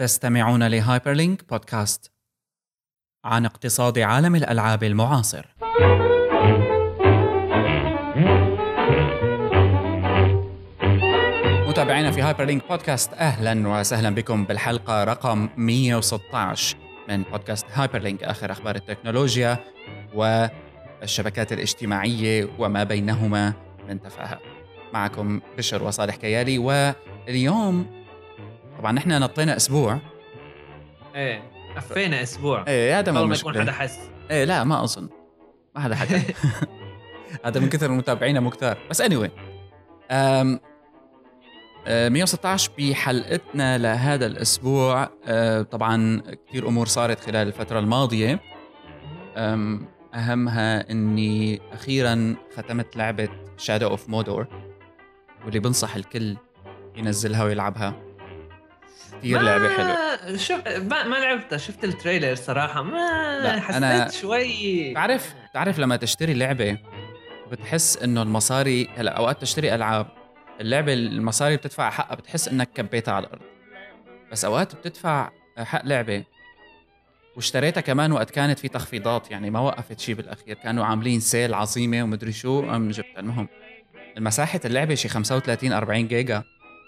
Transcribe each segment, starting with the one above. تستمعون لهايبرلينك بودكاست عن اقتصاد عالم الألعاب المعاصر. متابعينا في هايبرلينك بودكاست، أهلا وسهلا بكم بالحلقة رقم 116 من بودكاست هايبرلينك، آخر أخبار التكنولوجيا والشبكات الاجتماعية وما بينهما من تفاهة. معكم بشر وصالح كيالي، واليوم طبعا نحن نطينا اسبوع، ايه قفينا اسبوع، ايه هذا ما يكون حدا حس، ايه لا ما اظن ما حدا حكى هذا من كثر متابعينا مو كثار، بس anyway 116 بحلقتنا لهذا الاسبوع. طبعا كثير امور صارت خلال الفتره الماضيه، اهمها اني اخيرا ختمت لعبه Shadow of Mordor، واللي بنصح الكل ينزلها ويلعبها، كثير لعبة حلوة. شوف ما لعبتها، شفت التريلر صراحة ما حسيت شوي. تعرف لما تشتري لعبة بتحس انه المصاري، هلا اوقات تشتري العاب اللعبة المصاري بتدفع حقها بتحس انك كبيتها على الارض، بس اوقات بتدفع حق لعبة واشتريتها كمان وقت كانت في تخفيضات، يعني ما وقفت شيء بالاخير، كانوا عاملين سيل عظيمة ومدري شو جبتها. المهم المساحة اللعبة شي 35-40 جيجا،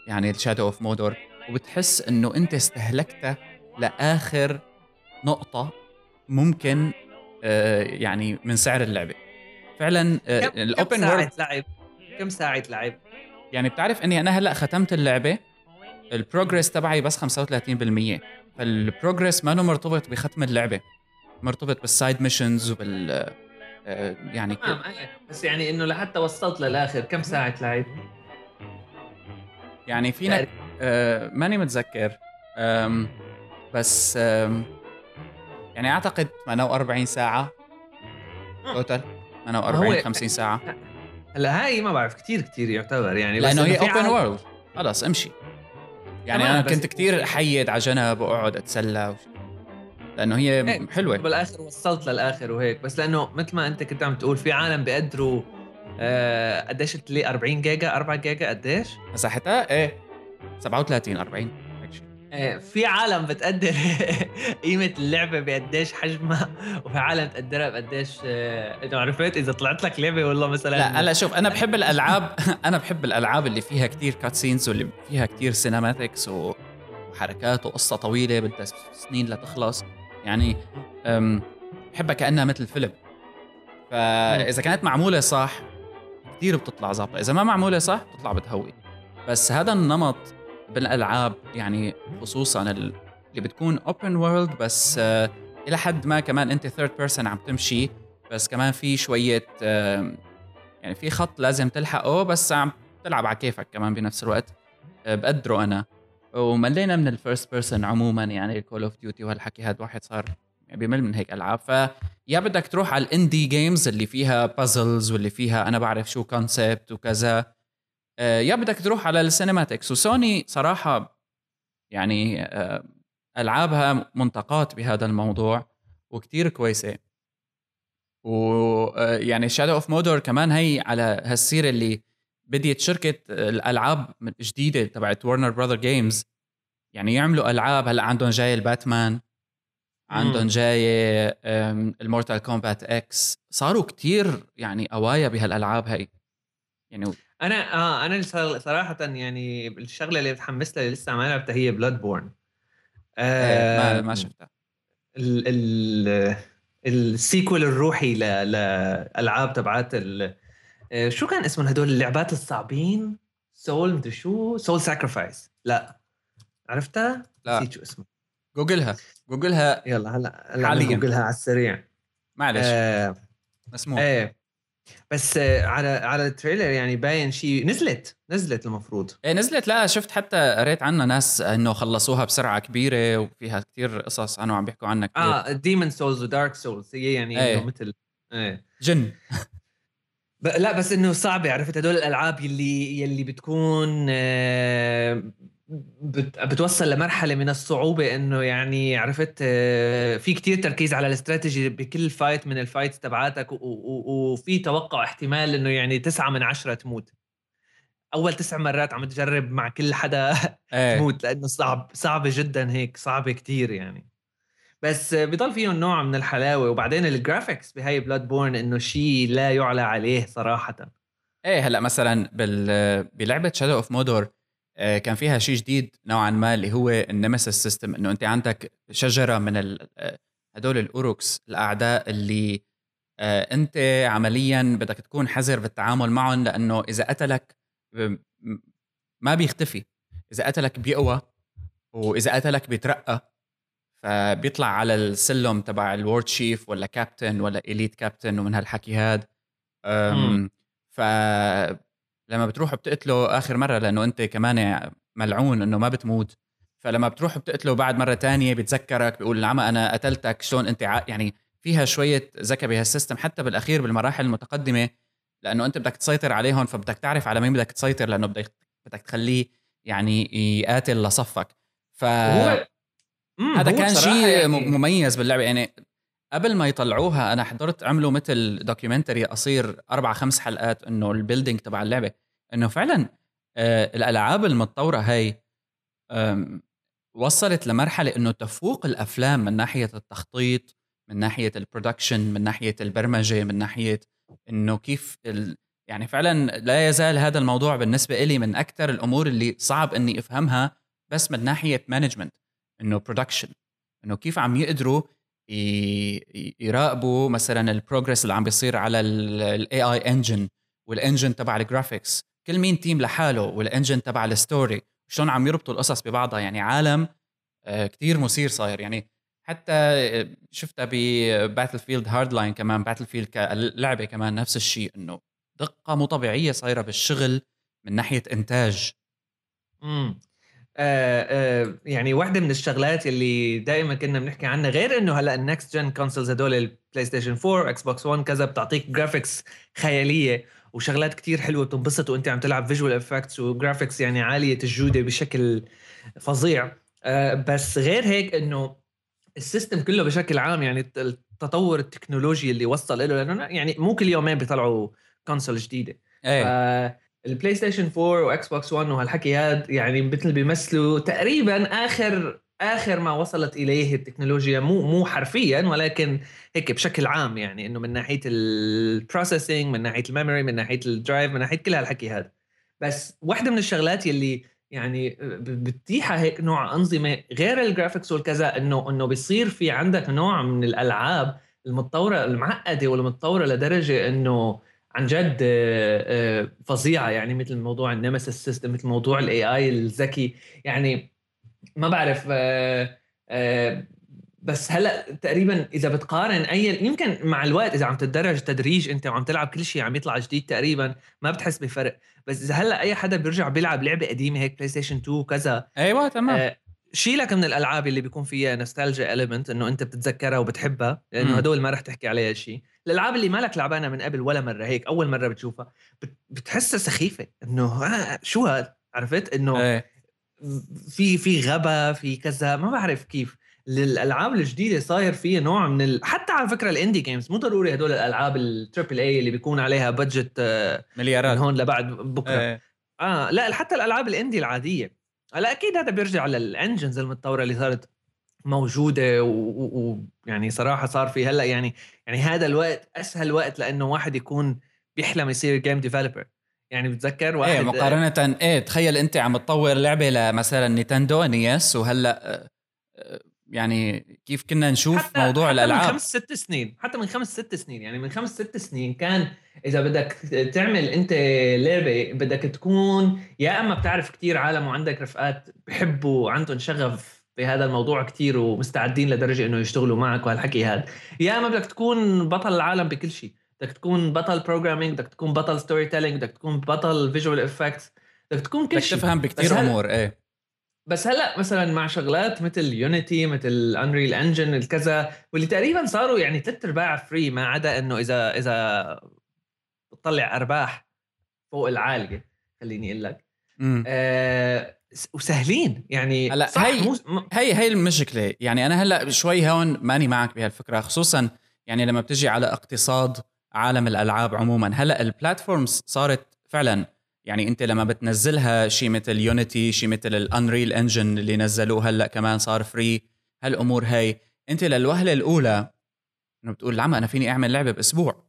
يعني شادو اوف مودور، وبتحس انه انت استهلكتها لاخر نقطه ممكن، يعني من سعر اللعبه فعلا. الاوبن وورلد لعب كم ساعه لعب؟ يعني بتعرف اني انا هلا ختمت اللعبه، البروجرس تبعي بس 35%، فالبروجرس ما انه مرتبط بختم اللعبه، مرتبط بالسايد ميشنز وبال يعني بس يعني انه لحتى وصلت للاخر كم ساعه لعب يعني فينا ماني متذكر، بس يعني أعتقد 48 ساعة توتال، 48-50 ساعة. هلا هاي ما بعرف كتير يعتبر، يعني لأنه هي open world خلاص امشي، يعني أنا كنت كتير حيد على جنب وأقعد أتسلى لأنه هي حلوة بالآخر، وصلت للآخر وهيك. بس لأنه مثل ما أنت كنت عم تقول في عالم بقدروا قديش تلي 40 جيجا 4 جيجا قديش مساحتها، ايه 37-40 ايه. في عالم بتقدر قيمه اللعبه بقديش حجمها، وفي عالم بتقدرها بقديش انت عرفت اذا طلعت لك لعبه والله مثلا. لا هلا شوف، انا بحب الالعاب انا بحب الالعاب اللي فيها كتير كاتسينز واللي فيها كتير سينماتكس وحركات وقصه طويله بدها سنين لتخلص، يعني بحبها كانها مثل فيلم. فاذا كانت معموله صح كتير بتطلع ظابطه، اذا ما معموله صح بتطلع بتهوي. بس هذا النمط بالالعاب، يعني خصوصا اللي بتكون اوبن وورلد، بس الى حد ما كمان انت ثيرد بيرسون عم تمشي، بس كمان في شويه يعني في خط لازم تلحقه، بس عم تلعب على كيفك كمان بنفس الوقت. بقدره انا وملينا من الفيرست بيرسون عموما، يعني كول اوف ديوتي وهالحكي هذا، واحد صار بيمل من هيك العاب. فيا بدك تروح على الاندي جيمز اللي فيها بازلز واللي فيها انا بعرف شو كونسبت وكذا، يا بدك تروح على السينماتكس. وسوني صراحه يعني العابها منطقات بهذا الموضوع وكتير كويسه، ويعني شادو اوف مودور كمان هي على هالسيره اللي بديت شركه الالعاب الجديده تبعت وارنر براذر جيمز يعني يعملوا العاب. هلا عندهم جاي الباتمان، عندهم جاي المورتال كومبات اكس، صاروا كتير يعني قوايا بهالالعاب هاي. يعني انا صراحه يعني الشغله اللي بتحمس لها لسه ما لعبتها هي بلاد بورن. ما شفتها. السيكول الروحي لالعاب تبعات شو كان اسمه هدول اللعبات الصعبين، سول مدري شو، سول ساكرفايس، لا عرفتها، نسيت شو اسمه، جوجلها يلا هلا حاليا جوجلها على السريع معلش. مسموح بس على التريلر يعني باين شيء. نزلت المفروض، ايه نزلت. لا شفت، حتى قريت عنها ناس انه خلصوها بسرعه كبيره، وفيها كتير قصص عنه عم بيحكوا عنها كتير. ديمون سولز ودارك سولز، هي يعني ايه. مثل ايه جن لا بس انه صعبه، عرفت هدول الالعاب يلي بتكون بتوصل لمرحله من الصعوبه انه يعني عرفت في كتير تركيز على الاستراتيجي بكل فايت من الفايتس تبعاتك، وفي توقع احتمال انه يعني 9 من 10 تموت اول 9 مرات عم تجرب مع كل حدا تموت لانه صعبه جدا هيك، صعبه كتير يعني. بس بيضل فيهم نوع من الحلاوه. وبعدين الجرافيكس بهاي بلاد بورن انه شيء لا يعلى عليه صراحه. ايه هلا مثلا بلعبه شادو اوف مودور كان فيها شيء جديد نوعا ما اللي هو النمسيس سيستم، انه انت عندك شجره من هدول الاوروكس الاعداء اللي انت عمليا بدك تكون حذر بالتعامل معهم، لانه اذا قتلك ما بيختفي، اذا قتلك بيقوى، واذا قتلك بيترقى، فبيطلع على السلم تبع الورد شيف ولا كابتن ولا إليت كابتن ومن هالحكي هاد. فلما بتروح بتقتله آخر مرة، لأنه أنت كمان ملعون أنه ما بتموت، فلما بتروح بتقتله بعد مرة تانية بتذكرك، بيقول العمى أنا قتلتك شلون أنت يعني فيها شوية ذكاء بهالسيستم حتى بالأخير بالمراحل المتقدمة، لأنه أنت بدك تسيطر عليهم، فبدك تعرف على مين بدك تسيطر، لأنه بدك تخليه يعني يقاتل لصفك. هذا كان شيء مميز باللعبة يعني. قبل ما يطلعوها أنا حضرت عملوا مثل دوكيومنتري قصير 4-5 حلقات إنه البيلدينج تبع اللعبة، إنه فعلا الألعاب المتطورة هاي وصلت لمرحلة إنه تفوق الأفلام من ناحية التخطيط، من ناحية البرودكشن، من ناحية البرمجة، من ناحية إنه كيف يعني فعلا لا يزال هذا الموضوع بالنسبة إلي من أكتر الأمور اللي صعب إني أفهمها، بس من ناحية مانجمنت إنه برودكشن، إنه كيف عم يقدروا يراقبوا مثلا البروجرس اللي عم بيصير على الاي اي انجن، والانجن تبع الجرافيكس، كل مين تيم لحاله، والانجن تبع الستوري، شلون عم يربطوا القصص ببعضها. يعني عالم كتير مثير صاير يعني. حتى شفتها بباتلفيلد هارد لاين كمان، باتلفيلد كلعبه كمان نفس الشيء، انه دقه مو طبيعيه صايره بالشغل من ناحيه انتاج. يعني واحدة من الشغلات اللي دائما كنا بنحكي عنها، غير انه هلا النكست جن كونسولز هدول البلاي ستيشن 4 اكس بوكس 1 كذا بتعطيك جرافيكس خيالية وشغلات كتير حلوة بتنبسط وانت عم تلعب فيجوال افكتس وجرافيكس يعني عالية الجودة بشكل فظيع. بس غير هيك انه السيستم كله بشكل عام، يعني التطور التكنولوجي اللي وصل له، لانه يعني مو كل يومين بيطلعوا كونسول جديدة. البلاي ستيشن 4 واكس بوكس 1 وهالحكي هاد يعني مثل بيمثلوا تقريبا اخر ما وصلت اليه التكنولوجيا، مو حرفيا ولكن هيك بشكل عام، يعني انه من ناحيه البروسيسنج، من ناحيه الميموري، من ناحيه الدرايف، من ناحيه كل هالحكي هاد. بس واحده من الشغلات اللي يعني بتتيحها هيك نوع انظمه غير الجرافيكس والكذا، انه بيصير في عندك نوع من الالعاب المتطوره المعقده والمتطوره لدرجه انه عن جد فظيعة، يعني مثل موضوع النمسيس سيستم، مثل موضوع الاي اي الذكي. يعني ما بعرف بس هلا تقريبا اذا بتقارن اي، يمكن مع الوقت اذا عم تتدرج تدريج انت وعم تلعب كل شيء عم يطلع جديد تقريبا ما بتحس بفرق، بس اذا هلا اي حدا بيرجع بيلعب لعبة قديمة هيك بلاي ستيشن 2 وكذا، ايوه تمام، شيلك من الالعاب اللي بيكون فيها نوستالجيا إليمنت انه انت بتتذكرها وبتحبها، لانه هدول ما رح تحكي عليها شيء. الالعاب اللي ما لك لعبانها من قبل ولا مره، هيك اول مره بتشوفها بتحسها سخيفه، انه شو هذا، عرفت انه في غبا، في كذا، ما بعرف كيف الالعاب الجديده صاير فيها نوع من حتى على فكره الاندي جيمز، مو ضروري هدول الالعاب التريبل اي اللي بيكون عليها بادجت مليارات هون لبعد بكره. لا، حتى الالعاب الاندي العاديه. هلا اكيد هذا بيرجع للانجنز المتطوره اللي صارت موجوده، ويعني صراحه صار في هلا يعني هذا الوقت اسهل وقت لانه واحد يكون بيحلم يصير جيم ديفلوبر. يعني بتذكر واحد مقارنه تخيل انت عم تطور لعبه لمثلا نينتندو نيس، وهلا يعني كيف كنا نشوف حتى موضوع حتى الالعاب من 5-6 سنين. يعني من 5-6 سنين كان اذا بدك تعمل انت لعبه بدك تكون يا اما بتعرف كتير عالم وعندك رفقات بحبوا عندهم شغف بهذا الموضوع كتير ومستعدين لدرجه انه يشتغلوا معك وهالحكي هذا، يا اما بدك تكون بطل العالم بكل شيء، بدك تكون بطل بروجرامينج، بدك تكون بطل ستوري تيلينج، بدك تكون بطل فيجوال افكتس، بدك تكون كل شيء، بدك تفهم بكتير امور. بس هلا مثلا مع شغلات مثل يونيتي، مثل Unreal Engine الكذا، واللي تقريبا صاروا يعني 3/4 فري، ما عدا انه اذا بتطلع ارباح فوق العاليه خليني اقول لك، وسهلين يعني. هلا هي المشكله يعني. انا هلا شوي هون ماني معك بهالفكره، خصوصا يعني لما بتجي على اقتصاد عالم الالعاب عموما. هلا البلاتفورمز صارت فعلا يعني انت لما بتنزلها شيء مثل يونيتي، شيء مثل الانريل انجن اللي نزلوه هلا كمان صار فري، هالامور هاي انت للوهله الاولى انه بتقول العمى انا فيني اعمل لعبه باسبوع،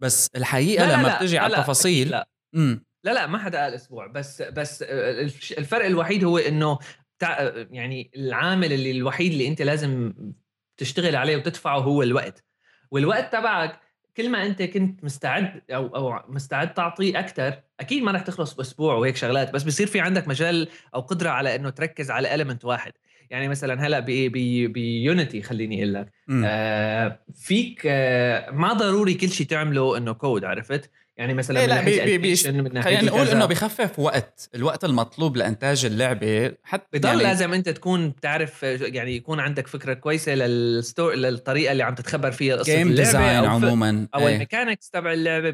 بس الحقيقه لا لما لا بتجي لا على لا التفاصيل لا لا لا ما حدا قال اسبوع، بس الفرق الوحيد هو انه يعني العامل اللي الوحيد اللي انت لازم تشتغل عليه وتدفعه هو الوقت، والوقت تبعك كل ما انت كنت مستعد او مستعد تعطيه اكثر اكيد ما راح تخلص باسبوع وهيك شغلات، بس بصير في عندك مجال او قدره على انه تركز على element واحد. يعني مثلا هلا بيونيتي خليني اقول لك فيك ما ضروري كل شيء تعمله انه كود، عرفت يعني مثلا إيه من ناحيه يعني نقول انه بخفف وقت الوقت المطلوب لانتاج اللعبه، حتى يعني لازم انت تكون تعرف يعني يكون عندك فكره كويسه للطريقه اللي عم تتخبر فيها قصه اللعبه عموما او الميكانيكس تبع اللعبه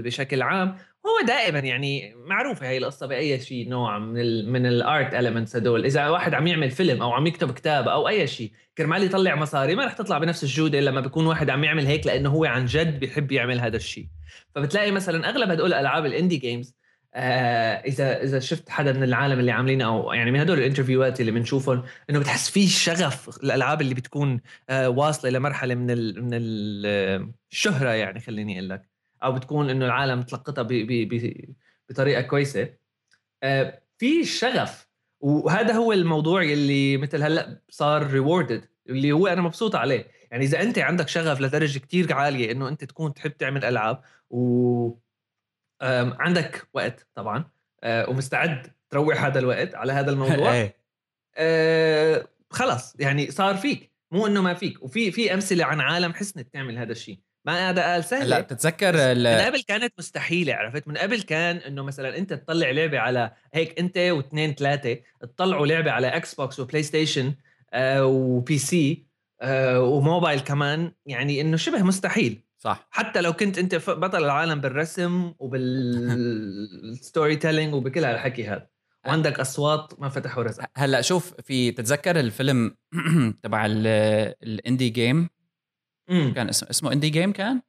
بشكل عام. هو دائما يعني معروفه هاي القصه باي شيء نوع من الارت اليمنتس هدول، اذا واحد عم يعمل فيلم او عم يكتب كتاب او اي شيء كرمال يطلع مصاري ما رح تطلع بنفس الجوده لما بيكون واحد عم يعمل هيك لانه هو عن جد بيحب يعمل هذا الشيء. فبتلاقي مثلا اغلب هدول الالعاب الاندي جيمز اذا شفت حدا من العالم اللي عاملين او يعني من هدول الانترفيوات اللي بنشوفهم انه بتحس فيه شغف الالعاب اللي بتكون واصله لمرحله من الشهره، يعني خليني اقول لك، او بتكون انه العالم تلقطها بطريقه كويسه، في شغف. وهذا هو الموضوع اللي مثل هلا صار ريوردد، اللي هو انا مبسوط عليه. يعني اذا انت عندك شغف لدرجه كتير عاليه انه انت تكون تحب تعمل العاب وعندك وقت طبعا ومستعد تروح هذا الوقت على هذا الموضوع خلاص يعني صار فيك، مو انه ما فيك. وفي امثله عن عالم حسنت تعمل هذا الشيء، ما هذا قال سهل. لا بتتذكر من قبل كانت مستحيلة، عرفت؟ من قبل كان انه مثلا انت تطلع لعبة على هيك، انت واثنين ثلاثة تطلعوا لعبة على اكس بوكس وبلاي ستيشن وبي سي وموبايل كمان، يعني انه شبه مستحيل صح. حتى لو كنت انت بطل العالم بالرسم وبالستوري تيلينج وبكل هالحكي هذا، وعندك اصوات ما فتحوا رزق. هلا شوف، في تتذكر الفيلم تبع الاندي جيم كان اسمه اندي جيم، كان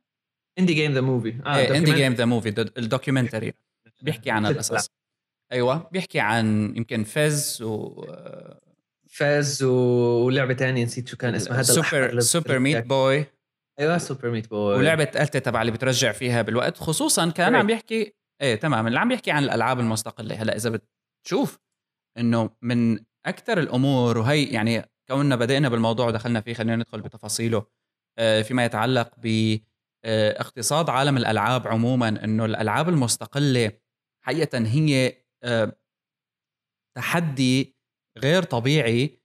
اندي جيم ذا موفي، اندي جيم ذا موفي الدوكيومنتري بيحكي عن القصص. ايوه بيحكي عن يمكن فاز ولعبه ثانيه نسيت شو كان اسمها، هذا سوبر ميت بوي. ايوه سوبر ميت بوي، ولعبه ثالثه تبع اللي بترجع فيها بالوقت خصوصا كان عم يحكي تمام اللي عم يحكي عن الالعاب المستقله. هلا اذا بتشوف انه من اكثر الامور، وهي يعني كوننا بدأنا بالموضوع ودخلنا فيه خلينا ندخل بتفاصيله فيما يتعلق باقتصاد عالم الألعاب عموماً، أنه الألعاب المستقلة حقيقة هي تحدي غير طبيعي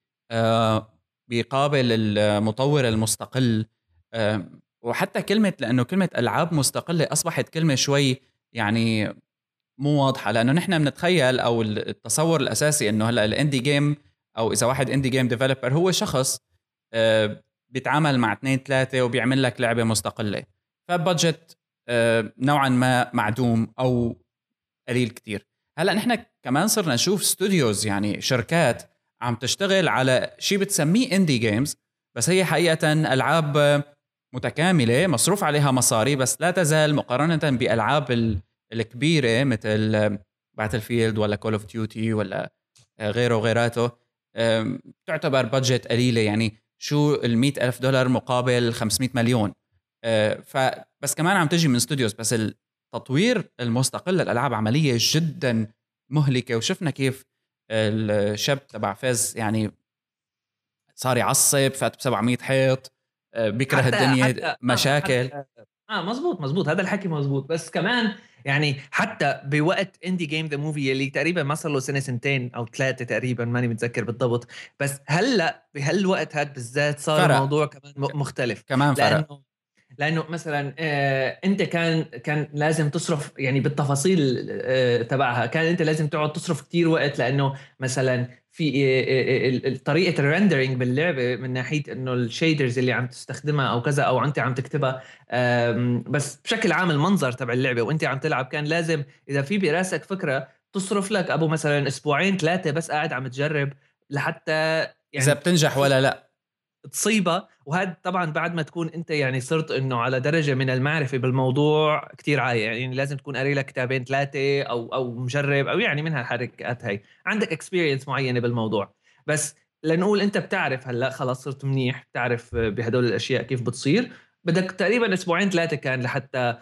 بيقابل المطور المستقل. وحتى لأنه كلمة ألعاب مستقلة أصبحت كلمة شوي يعني مو واضحة، لأنه نحن بنتخيل أو التصور الأساسي أنه هلأ الاندي جيم، أو إذا واحد اندي جيم ديفلوبر هو شخص بيتعامل مع 2-3 وبيعمل لك لعبة مستقلة، فبادجت نوعا ما معدوم أو قليل كتير. هلأ نحن كمان صرنا نشوف ستوديوز، يعني شركات عم تشتغل على شيء بتسميه اندي جيمز، بس هي حقيقة ألعاب متكاملة مصروف عليها مصاري، بس لا تزال مقارنة بألعاب الكبيرة مثل باتلفيلد ولا كول اوف ديوتي ولا غيره وغيراته تعتبر بادجت قليلة. يعني شو $100,000 مقابل $500 مليون، فبس كمان عم تجي من ستوديوز. بس التطوير المستقل للألعاب عملية جدا مهلكة، وشفنا كيف الشاب تبع فاز يعني صار يعصب، فات ب700 حيط، بيكره الدنيا، حتى مشاكل حتى مزبوط هذا الحكي مزبوط. بس كمان يعني حتى بوقت اندي جيم ذا موفي اللي تقريبا ما صار له سنه سنتين او ثلاثه تقريبا ماني متذكر بالضبط، بس هلا بهالوقت هذا بالذات صار فرق. الموضوع كمان مختلف كمان، لانه مثلا انت كان لازم تصرف يعني بالتفاصيل تبعها، كان انت لازم تقعد تصرف كتير وقت، لانه مثلا في طريقه الرندرينج باللعبه من ناحيه انه الشيدرز اللي عم تستخدمها او كذا، او انت عم تكتبها، بس بشكل عام المنظر تبع اللعبه وانت عم تلعب كان لازم اذا في براسك فكره تصرف لك ابو مثلا 2-3 أسبوع بس قاعد عم تجرب لحتى يعني اذا بتنجح ولا لا تصيبها. وهذا طبعا بعد ما تكون انت يعني صرت انه على درجه من المعرفه بالموضوع كتير عاليه، يعني لازم تكون قاري لك كتابين ثلاثه او مجرب او يعني من هالحركات هاي، عندك اكسبيرينس معينه بالموضوع. بس لنقول انت بتعرف هلا خلاص صرت منيح، بتعرف بهدول الاشياء كيف بتصير، بدك تقريبا اسبوعين ثلاثه كان لحتى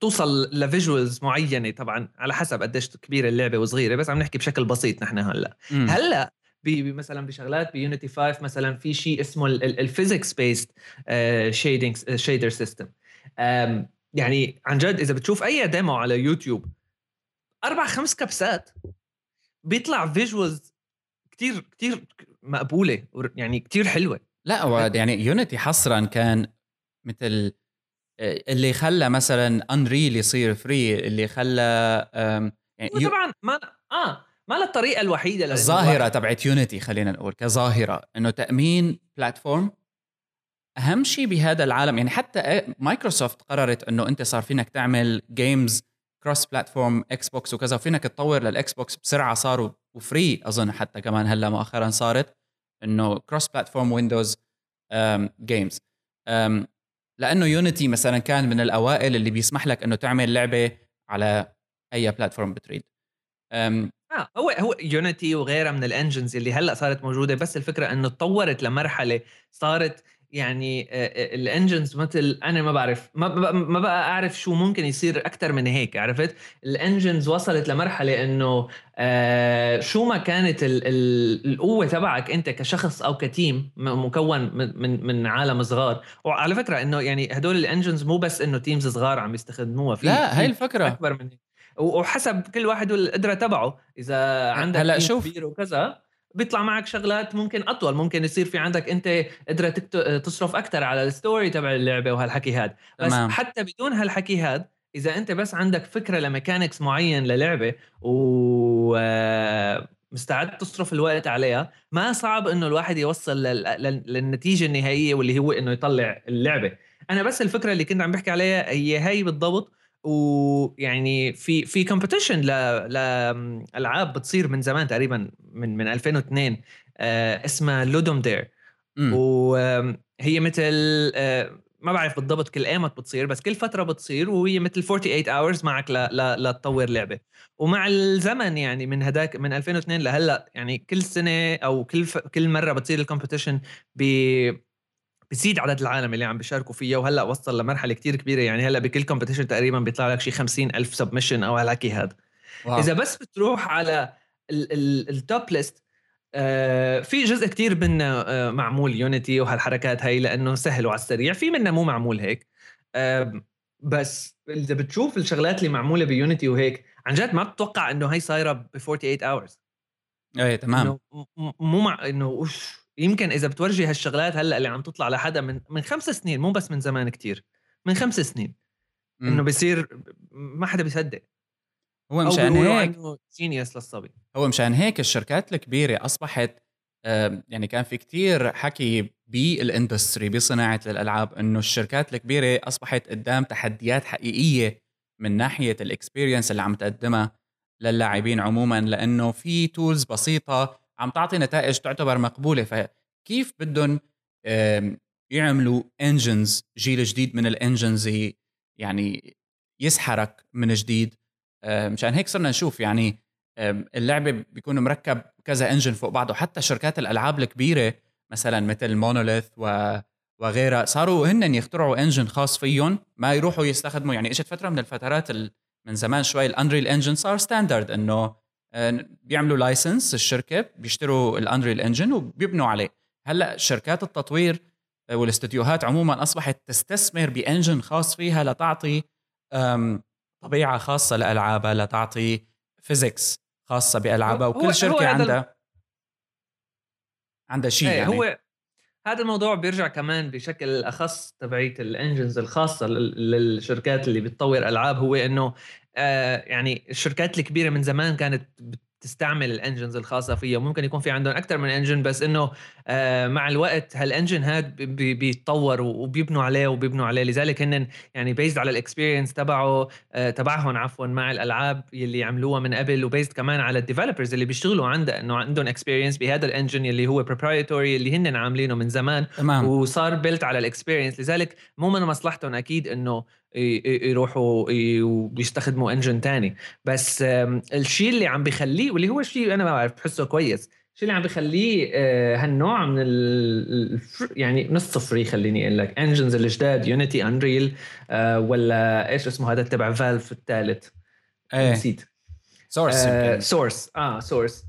توصل لفيجوالز معينه، طبعا على حسب قديش كبيره اللعبه وصغيره، بس عم نحكي بشكل بسيط نحن هلا. هلا مثلا بشغلات بيونيتي 5 مثلا في شيء اسمه الفيزيكس بيست شيدنج شيدر سيستم، يعني عن جد اذا بتشوف اي ديمو على يوتيوب 4-5 كبسات بيطلع فيجوالز كتير كتير مقبوله، يعني كتير حلوه. لا يعني يونيتي حصرا كان مثل اللي خلى مثلا انريل يصير فري، اللي خلى يعني طبعا ما الطريقه الوحيده الظاهره تبعت يونيتي خلينا نقول كظاهره انه تامين بلاتفورم اهم شيء بهذا العالم. يعني حتى مايكروسوفت قررت انه انت صار فينك تعمل جيمز كروس بلاتفورم اكس بوكس وكذا، وفينك تطور للاكس بوكس بسرعه، صاروا وفري اظن حتى كمان هلا مؤخرا صارت انه كروس بلاتفورم ويندوز جيمز، لانه يونيتي مثلا كان من الاوائل اللي بيسمح لك انه تعمل لعبه على اي بلاتفورم بتريد. هو يونيتي وغيرها من الانجنز اللي هلا صارت موجوده، بس الفكره انه تطورت لمرحله صارت يعني الانجنز مثل انا ما بعرف ما بقى اعرف شو ممكن يصير اكثر من هيك، عرفت؟ الانجنز وصلت لمرحله انه شو ما كانت القوه تبعك انت كشخص او كتيم مكون من عالم صغار. وعلى فكره انه يعني هدول الانجنز مو بس انه تيمز صغار عم يستخدموها، في لا هاي الفكره اكبر من هيك، وحسب كل واحد والقدره تبعه. اذا عندك هلا شوف كبير وكذا بيطلع معك شغلات ممكن أطول، ممكن يصير في عندك أنت قدرة تصرف أكتر على الستوري تبع اللعبة وهالحكي هاد. بس حتى بدون هالحكي هاد، إذا أنت بس عندك فكرة لميكانيكس معين للعبة ومستعد تصرف الوقت عليها، ما صعب إنه الواحد يوصل للنتيجة النهائية واللي هو إنه يطلع اللعبة. أنا بس الفكرة اللي كنت عم بحكي عليها هي بالضبط. ويعني في كومبيتيشن لألعاب بتصير من زمان تقريبا من 2002 اسمها لودوم دير، وهي مثل ما بعرف بالضبط كل ايمت بتصير، بس كل فتره بتصير، وهي مثل 48 اورز معك لتطور لعبه. ومع الزمن يعني من هداك من 2002 لهلا يعني كل سنه او كل مره بتصير الكومبيتيشن بيزيد عدد العالم اللي عم بيشاركوا فيها، وهلا وصل لمرحله كتير كبيره. يعني هلا بكل كومبيتيشن تقريبا بيطلع لك شي 50,000 سبمشن او هالحكي هذا. اذا بس بتروح على التوب ليست في جزء كتير منه معمول يونيتي وهالحركات هاي لانه سهل وعلى السريع، في منه مو معمول هيك. بس اذا بتشوف الشغلات اللي معموله بيونيتي وهيك عن جد ما بتتوقع انه هاي صايره ب 48 اورز. اي تمام، مو مع انه يمكن إذا بتورجي هالشغلات هلأ اللي عم تطلع لحدا من 5 سنين، مو بس من زمان كتير، من 5 سنين، إنه بيصير ما حدا بيصدق. هو مشان هيك جينيوس للصبي، هو مشان هيك الشركات الكبيرة أصبحت يعني كان في كتير حكي بالإندستري بصناعة الألعاب إنه الشركات الكبيرة أصبحت قدام تحديات حقيقية من ناحية الإكسبيرينس اللي عم تقدمها للاعبين عموماً، لأنه في تولز بسيطة عم تعطي نتائج تعتبر مقبولة. فكيف بدهم يعملوا انجنز، جيل جديد من الانجنز يعني يسحرك من جديد؟ مشان هيك صرنا نشوف يعني اللعبة بيكون مركب كذا انجن فوق بعضه. حتى شركات الألعاب الكبيرة مثلا مثل مونوليث وغيرها صاروا هن يخترعوا انجن خاص فيهم، ما يروحوا يستخدموا. يعني اجت فترة من الفترات من زمان شوي الأنريل انجن صار ستاندرد، انه بيعملوا لايسنس، الشركة بيشتروا الأنريل انجن وبيبنوا عليه. هلأ شركات التطوير والاستديوهات عموما أصبحت تستثمر بانجن خاص فيها لتعطي طبيعة خاصة لألعابها، لتعطي فيزيكس خاصة بألعابها، وكل شركة عندها شيء. يعني هو هذا الموضوع بيرجع كمان بشكل أخص تبعية الانجنز الخاصة للشركات اللي بتطور ألعاب، هو إنه يعني الشركات الكبيرة من زمان كانت تستعمل الانجنز الخاصه فيها. ممكن يكون في عندهم اكثر من انجن، بس انه مع الوقت هالانجن هاد بيتطور وبيبنوا عليه وبيبنوا عليه، لذلك هن يعني بيزد على الاكسبيرينس تبعهم عفوا مع الالعاب اللي عملوها من قبل، وبيزد كمان على الديفلوبرز اللي بيشتغلوا عنده انه عندهم اكسبيرينس بهذا الانجن اللي هو بروبرايتوري اللي هن عاملينه من زمان وصار بيلت على الاكسبيرينس. لذلك مو من مصلحتهم اكيد انه يروحوا ويستخدموا انجن تاني، بس الشيء اللي عم بيخليه واللي هو شيء انا ما بعرف بحسه كويس، الشيء اللي عم بيخليه هالنوع من يعني من الصفر، خليني اقول لك انجنز الجداد يونيتي انريل ولا ايش اسمه هذا تبع فالف الثالث نسيت، سورس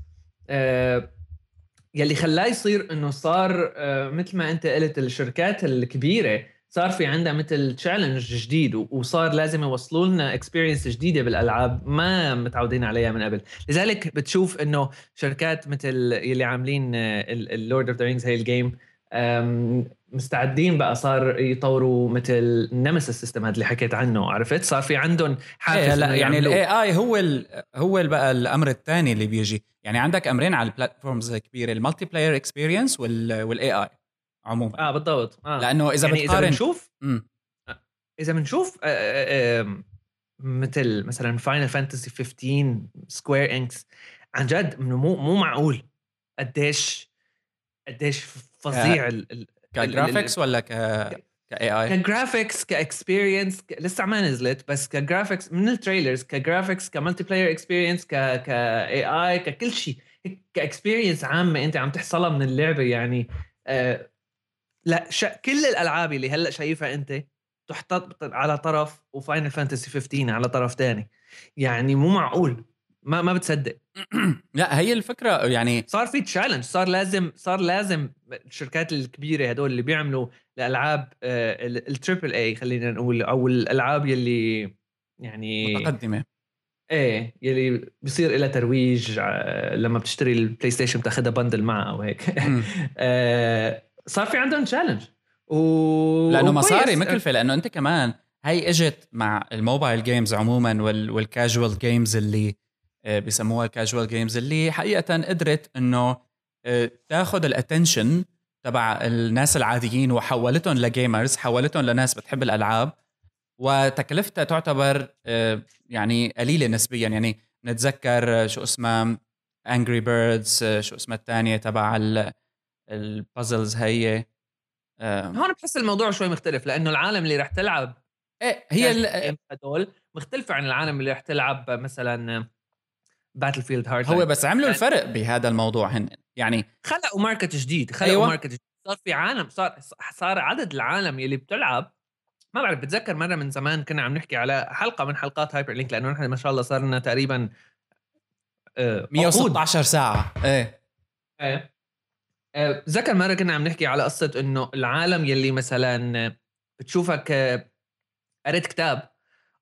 يلي خلاه يصير انه صار مثل ما انت قلت الشركات الكبيره صار في عندها مثل تشالنج جديد، وصار لازم يوصلوا لنا اكسبيرينس جديده بالالعاب ما متعودين عليها من قبل. لذلك بتشوف انه شركات مثل اللي عاملين اللورد اوف ذا رينجز هاي الجيم مستعدين بقى صار يطوروا مثل نيميسيس سيستم هذا اللي حكيت عنه، عرفت صار في عندهم حافز. يعني الاي اي هو بقى الامر الثاني اللي بيجي، يعني عندك امرين على البلاتفورمز الكبيره، المالتي بلاير اكسبيرينس والاي اي عموما. بالضبط. لانه اذا يعني بتقارن اذا بنشوف مثل مثلا فاينل فانتسي 15 سكوير انكس عن جد مو معقول قديش فظيع كجرافيكس ولا كاي اي كجرافيكس كاكسبيرينس لسه ما نزلت، بس كجرافيكس من التريلرز كجرافيكس كمالتي بلاير اكسبيرينس كاي اي ككل شيء كاكسبيرينس عامه انت عم تحصلها من اللعبه. يعني كل الألعاب اللي هلأ شايفها أنت تحطت على طرف، وفاينل فانتسي 15 على طرف تاني، يعني مو معقول ما بتصدق. لا هي الفكرة، يعني صار في تشالنج، صار لازم الشركات الكبيرة هدول اللي بيعملوا الألعاب التريبل اي خلينا نقول، أو الألعاب يلي يعني متقدمة يلي بصير إلى ترويج لما بتشتري البلاي ستيشن بتاخدها بندل معه أو هيك صار في عندهم تشالنج لأنه مصاري مكلفة، لأنه أنت كمان هاي إجت مع الموبايل جيمز عموما والكاجوال جيمز اللي بيسموها الكاجوال جيمز، اللي حقيقة قدرت أنه تاخد الاتنشن تبع الناس العاديين وحولتهم لجيمرز، حولتهم لناس بتحب الألعاب، وتكلفتها تعتبر يعني قليلة نسبيا. يعني نتذكر شو اسمها Angry Birds، شو اسمها الثانية تبع البازلز هي هون بحس الموضوع شوي مختلف، لأنه العالم اللي رح تلعب هي هدول مختلفة عن العالم اللي رح تلعب مثلا باتلفيلد هارد. هو بس عملوا الفرق بهذا الموضوع، هن يعني خلقوا ماركت جديد، ماركت جديد، صار في عالم، صار عدد العالم اللي بتلعب. ما بعرف، بتذكر مرة من زمان كنا عم نحكي على حلقة من حلقات هايبرلينك، لأنه نحن ما شاء الله صار لنا تقريبا 116 ساعة. ذكر مرة كنا عم نحكي على قصة إنه العالم يلي مثلاً بتشوفك قريت كتاب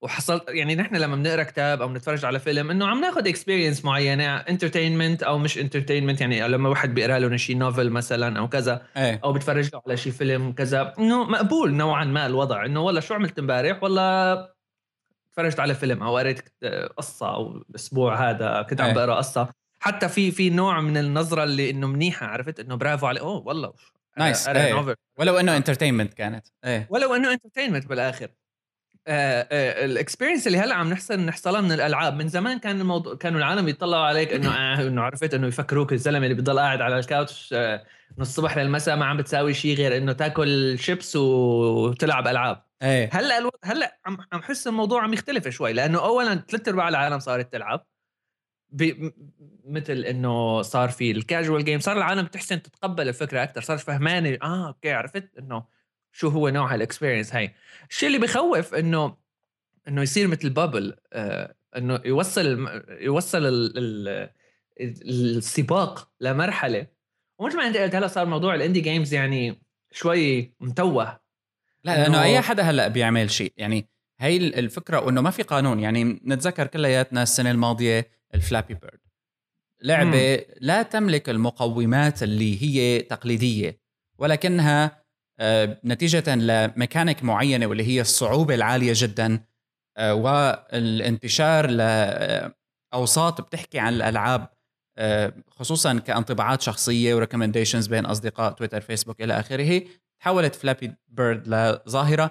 وحصلت، يعني نحن لما بنقرأ كتاب أو بنتفرج على فيلم إنه عم ناخد experience معينة، entertainment أو مش entertainment، يعني لما واحد بيقرأ له شيء نوفل مثلاً أو كذا، أو بتفرج له على شيء فيلم كذا، إنه مقبول نوعاً ما الوضع، إنه والله شو عملت امبارح، والله تفرجت على فيلم أو قرأت قصة، أو الأسبوع هذا كنت عم بقرأ قصة. حتى في نوع من النظرة اللي إنه منيحة، عرفت إنه برافو عليه، والله نايس، ولو إنه انترتينمنت كانت، ولو إنه انترتينمنت بالآخر. الإكسبيرينس اللي هلا عم نحصلها من الألعاب، من زمان كان الموضوع، كانوا العالم يطلعوا عليك إنه عرفت إنه يفكروك الزلمة اللي بيضل قاعد على الكاوتش من الصبح للمساء ما عم بتساوي شيء غير إنه تاكل شيبس وتلعب ألعاب. هلا عم حس الموضوع عم يختلف شوي، لأنه أولاً 3/4 العالم صارت تلعب، مثل انه صار في الكاجوال جيم، صار العالم بتحسن تتقبل الفكره اكثر، صار فهمانه اوكي، عرفت انه شو هو نوع هالاكسبيرينس هاي. الشيء اللي بخوف انه يصير مثل بابل، انه يوصل السباق لمرحله، ومثل ما انت قلت هلا صار موضوع الاندي جيمز يعني شوي متوه، لانه اي حدا هلا بيعمل شيء. يعني هاي الفكره، وانه ما في قانون. يعني نتذكر كلياتنا السنه الماضيه الفلابي بيرد، لعبة لا تملك المقومات اللي هي تقليدية، ولكنها نتيجة لميكانيك معينة واللي هي الصعوبة العالية جدا والانتشار لأوساط بتحكي عن الألعاب خصوصا كانطباعات شخصيه وريكومنديشنز بين اصدقاء تويتر فيسبوك الى اخره. تحولت فلابي بيرد لظاهره،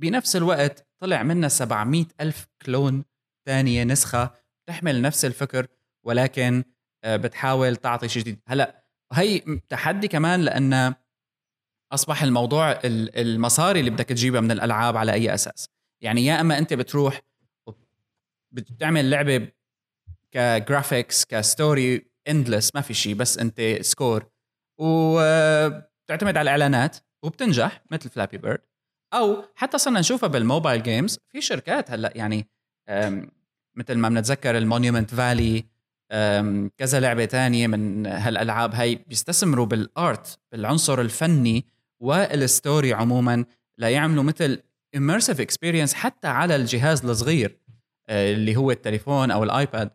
بنفس الوقت طلع منها 700 ألف كلون ثانيه، نسخه تحمل نفس الفكر ولكن بتحاول تعطي شيء جديد. هلا هي تحدي كمان لان اصبح الموضوع المصاري اللي بدك تجيبها من الالعاب على اي اساس. يعني يا اما انت بتروح بتعمل لعبه كجرافيكس كستوري اندلس ما في شيء، بس انت سكور وتعتمد على الاعلانات وبتنجح مثل فلابي بيرد، او حتى صرنا نشوفها بالموبايل جيمز في شركات هلا، يعني مثل ما بنتذكر المونيومنت فالي، كذا لعبه تانية من هالالعاب هاي بيستثمروا بالارت، بالعنصر الفني والستوري عموما، ليعملوا مثل immersive experience حتى على الجهاز الصغير اللي هو التليفون او الايباد،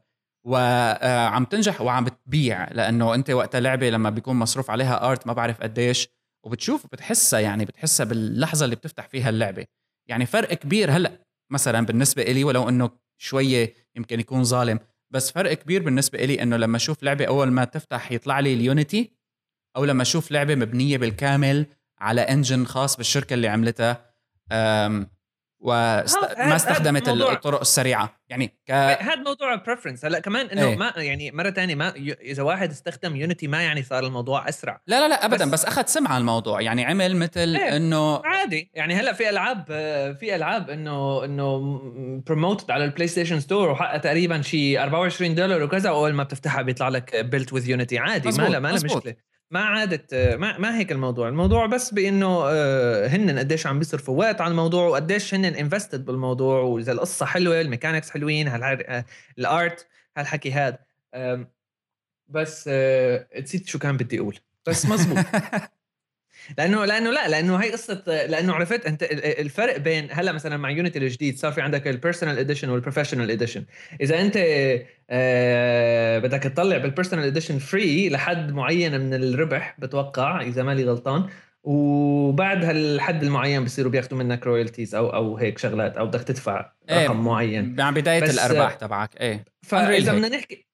وعم تنجح وعم بتبيع. لانه انت وقت لعبه لما بيكون مصروف عليها ارت ما بعرف قديش، وبتشوف بتحسها، يعني بتحسها باللحظه اللي بتفتح فيها اللعبه، يعني فرق كبير. هلا مثلا بالنسبه لي، ولو انه شويه يمكن يكون ظالم، بس فرق كبير بالنسبه لي انه لما اشوف لعبه اول ما تفتح يطلع لي اليونيتي، او لما اشوف لعبه مبنيه بالكامل على انجن خاص بالشركه اللي عملتها وما استخدمت الطرق السريعه. يعني هذا موضوع بريفرنس. هلا كمان انه ايه. ما يعني مره ثانيه، ما اذا واحد استخدم يونيتي ما يعني صار الموضوع اسرع، لا لا لا ابدا، بس اخذ سمعه الموضوع، يعني عمل مثل ايه. انه عادي. يعني هلا في العاب، انه بروموتد على البلاي ستيشن ستور وحقق تقريبا شيء $24 وكذا، اول ما بتفتحها بيطلع لك بيلت وذ يونيتي عادي، ما له مشكله. ما عادت ما هيك الموضوع بس بانه هن قديش عم بيصرفوا وقت على الموضوع، وقديش هن انفستد بالموضوع، واذا القصه حلوه، الميكانكس حلوين، الارت، هالحكي هذا. بس نسيت شو كان بدي اقول، بس مزبوط. لانه هي قصه، لانه عرفت انت الفرق بين هلا مثلا مع يونيتي الجديد صار في عندك البيرسونال اديشن والبروفيشنال اديشن. اذا انت بدك تطلع بالبيرسونال اديشن فري لحد معين من الربح، بتوقع اذا مالي غلطان، وبعد هالحد المعين بصيروا بياخذوا منك رويالتيز او هيك شغلات، او بدك تدفع رقم معين مع بدايه الارباح تبعك. ايه، فاذا بدنا نحكي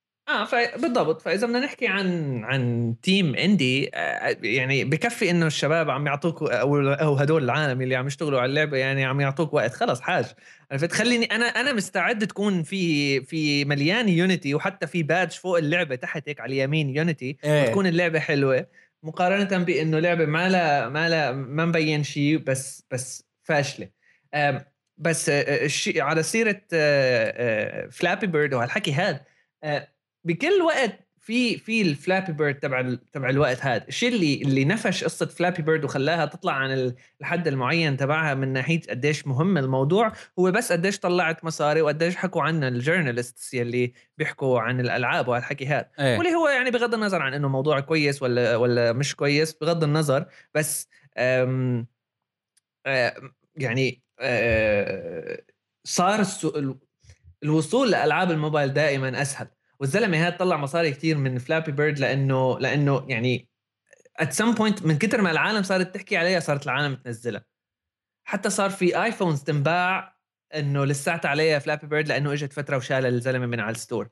بالضبط، فاذا بدنا نحكي عن تيم اندي، يعني بكفي انه الشباب عم يعطوك، او هدول العالم اللي عم يشتغلوا على اللعبه، يعني عم يعطوك وقت. خلص حاج، عرفت، خليني انا مستعد تكون في مليان يونيتي، وحتى في بادج فوق اللعبه تحت هيك على اليمين يونيتي، وتكون اللعبه حلوه، مقارنه بانه لعبه ما مبين شيء، بس فاشله. بس الشيء على سيره فلابي بيرد وهالحكي هذا، بكل وقت في الفلابي بيرد تبع الوقت هذا، الشيء اللي نفش قصه فلابي بيرد وخلاها تطلع عن الحد المعين تبعها من ناحيه قديش مهم الموضوع، هو بس قديش طلعت مصاري، وقديش حكوا عنها الجورناليستس يلي بيحكوا عن الالعاب وهالحكي هذا. واللي هو يعني بغض النظر عن انه موضوع كويس ولا مش كويس، بغض النظر، بس أم أم يعني صار الوصول لالعاب الموبايل دائما اسهل. والزلمه هاد طلع مصاري كتير من فلابي بيرد، لانه يعني at some point من كتر ما العالم صارت تحكي عليها صارت العالم تنزلها. حتى صار في ايفونز تنباع انه لساتها عليها فلابي بيرد، لانه اجت فتره وشال الزلمه من على الستور،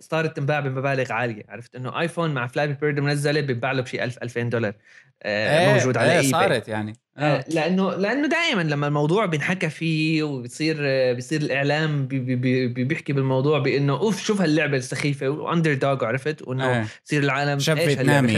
صارت تنباع بمبالغ عاليه. عرفت انه ايفون مع فلابي بيرد منزله بيتباع له بشي $1000-$2000 موجود على اي بي. صارت يعني لانه دائما لما الموضوع بنحكى فيه وبيصير الاعلام بيحكي بالموضوع بانه اوف شوف هاللعبه السخيفه واندر دوغ، عرفت، وانه بصير العالم ايش هاللعبه،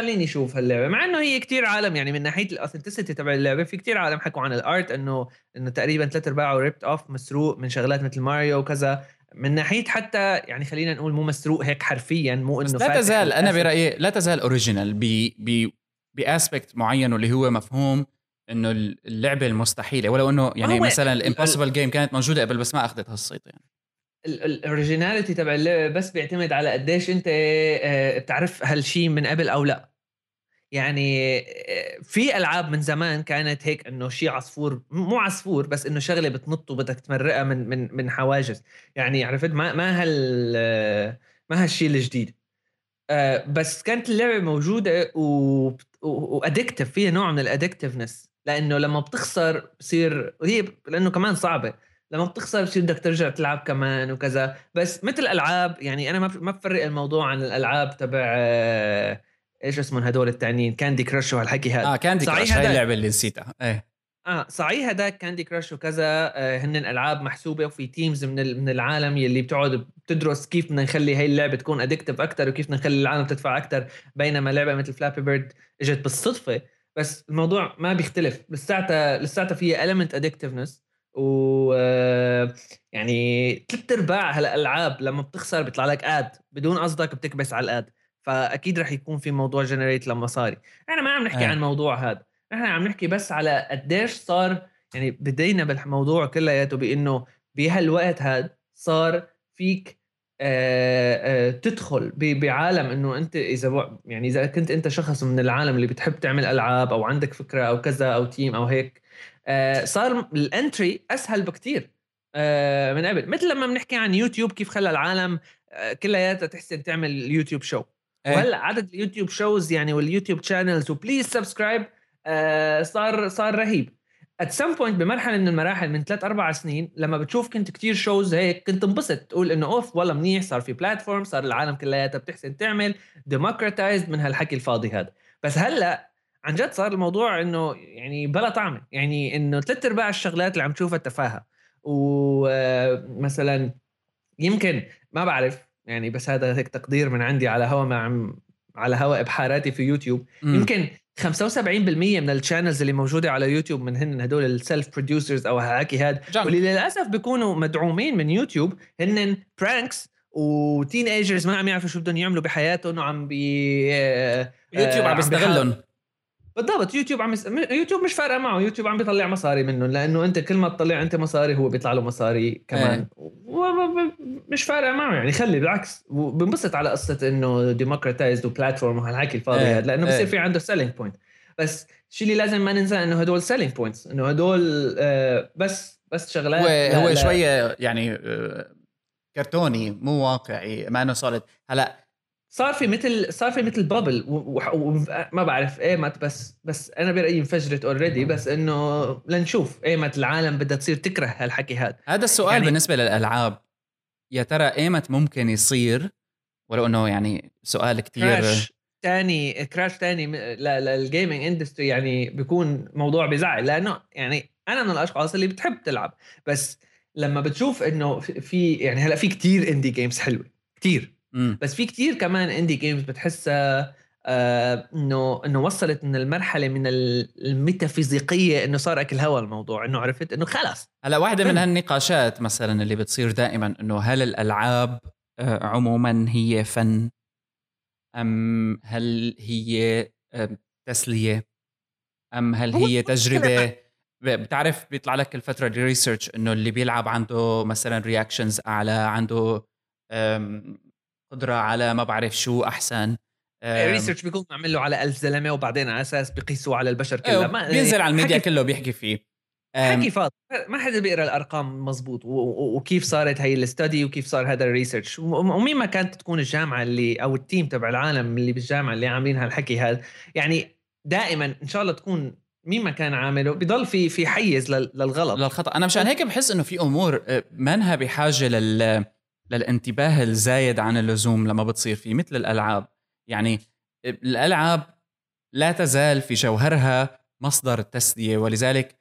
خليني اشوف هاللعبه، مع انه هي كتير عالم يعني من ناحيه الاوثنتيسيتي تبع اللعبه، في كتير عالم حكوا عن الارت انه تقريبا 3/4 ريبت اوف، مسروق من شغلات مثل ماريو وكذا، من ناحيه حتى يعني خلينا نقول مو مسروق هيك حرفيا، مو انه لا تزال، انا برايي لا تزال اوريجينال باسبكت معين، واللي هو مفهوم انه اللعبه المستحيله، ولو انه يعني مثلا الامبوسيبل جيم كانت موجوده قبل بس ما اخذت هالصيت. يعني الاوريجيناليتي تبع اللعبه بس بيعتمد على قديش انت بتعرف هالشيء من قبل او لا. يعني في العاب من زمان كانت هيك انه شيء عصفور، مو عصفور بس انه شغله بتنط وبدك تمرقها من حواجز، يعني عرفت، ما هالشيء الجديد، بس كانت اللعبه موجوده وادكتيف، فيها نوع من الادكتيفنس، لانه لما بتخسر بصير، لانه كمان صعبه، لما بتخسر بصير بدك ترجع تلعب كمان وكذا. بس مثل الالعاب يعني انا ما بفرق الموضوع عن الالعاب تبع ايش اسمهم هدول التانيين كاندي كراش وهالحكي هذا. كاندي كراش هاي اللعبه اللي نسيتها. ايه صحيح هداك كاندي كراش وكذا. هن الالعاب محسوبه وفي تيمز من العالم يلي بتقعد بتدرس كيف بدنا نخلي هاي اللعبه تكون ادكتيف اكثر وكيف بدنا نخلي العالم تدفع اكثر. بينما لعبه مثل فلابي بيرد اجت بالصدفه بس الموضوع ما بيختلف. لساتها فيها element addictiveness و يعني 3/4 هالالعاب لما بتخسر بيطلع لك اد بدون قصدك بتكبس على الاد. فاكيد رح يكون في موضوع جنريت لمصاري. احنا ما عم نحكي عن موضوع هذا، احنا عم نحكي بس على قديش صار. يعني بدينا بالموضوع كلياته بانه بهالوقت هذا صار فيك تدخل بعالم انه انت اذا يعني اذا كنت انت شخص من العالم اللي بتحب تعمل العاب او عندك فكره او كذا او تيم او هيك، صار الانتري اسهل بكتير من قبل. مثل لما بنحكي عن يوتيوب كيف خلى العالم كلياته تحسن تعمل يوتيوب شو. وهلا عدد اليوتيوب شوز يعني واليوتيوب تشانلز وبليز سبسكرايب صار رهيب. at some point بمرحله من المراحل من 3-4 سنين لما بتشوف كنت كتير شوز هيك كنت انبسط تقول انه اوف والله منيح صار في بلاتفورم صار العالم كلياته بتحسن تعمل democratized من هالحكي الفاضي هذا. بس هلا عن جد صار الموضوع انه يعني بلا طعمه، يعني انه 3/4 الشغلات اللي عم تشوفها تفاهه. ومثلا يمكن ما بعرف يعني بس هذا هيك تقدير من عندي على هوا على هوا ابحاراتي في يوتيوب. يمكن 75% من الشانلز اللي موجوده على يوتيوب من هن هدول السلف بروديوسرز او هاكي هاد، واللي للاسف بيكونوا مدعومين من يوتيوب هن برانكس وتين ايجرز ما عم يعرفوا شو بدهم يعملوا بحياتهم وعم يوتيوب عم يستغلهم. بالضبط يوتيوب مش فارقه معه، يوتيوب عم بيطلع مصاري منهم لانه انت كل ما تطلع انت مصاري هو بيطلع له مصاري كمان. مش فارقه معه يعني خلي بالعكس وبنبسط على قصه انه ديموكراتايزد وبلاتفورم وهالحكي الفاضي هذا لانه بصير في عنده سيلينج بوينت. بس الشيء اللي لازم ما ننسى انه هدول سيلينج بوينتس، انه هدول بس شغلات هو شويه يعني كرتوني مو واقعي ما انه صارت هلا صار في مثل بابل وما بعرف ايمت بس انا برأيي انفجرت اوريدي. بس انه لنشوف ايمت العالم بدها تصير تكره هالحكي هذا السؤال يعني. بالنسبه للالعاب يا ترى ايمت ممكن يصير، ولو انه يعني سؤال كتير كراش تاني للجيمنج اندستري يعني بيكون موضوع بزعل لانه يعني انا من الاشخاص اللي بتحب تلعب. بس لما بتشوف انه في يعني هلا في كتير اندي جيمز حلوه كتير بس في كتير كمان اندي جيمز بتحسها انه وصلت من المرحله من الميتافيزيقيه انه صار اكل هوا الموضوع، انه عرفت انه خلاص. هلا واحده من هالنقاشات مثلا اللي بتصير دائما انه هل الالعاب عموما هي فن ام هل هي تسليه ام هل هي تجربه. بتعرف بيطلع لك الفتره دي ريسيرش انه اللي بيلعب عنده مثلا رياكشنز اعلى، عنده قدرة على ما بعرف شو أحسن. ريسيرش بيكون معمله على 1000 زلمة وبعدين على أساس بيقيسوا على البشر كله ما بينزل على الميديا كله بيحكي فيه حكي فاضي ما حدا بيقرأ الأرقام مزبوط وكيف صارت هاي الاستادي وكيف صار هذا الريسيرش ومين ما كانت تكون الجامعة اللي أو التيم تبع العالم اللي بالجامعة اللي عاملين هالحكي هذا. يعني دائما إن شاء الله تكون مين ما كان عامله بيضل في حيز للغلط للخطأ. أنا مشان هيك بحس إنه في أمور منها بحاجة للانتباه الزايد عن اللزوم لما بتصير فيه مثل الألعاب. يعني الألعاب لا تزال في جوهرها مصدر التسلية، ولذلك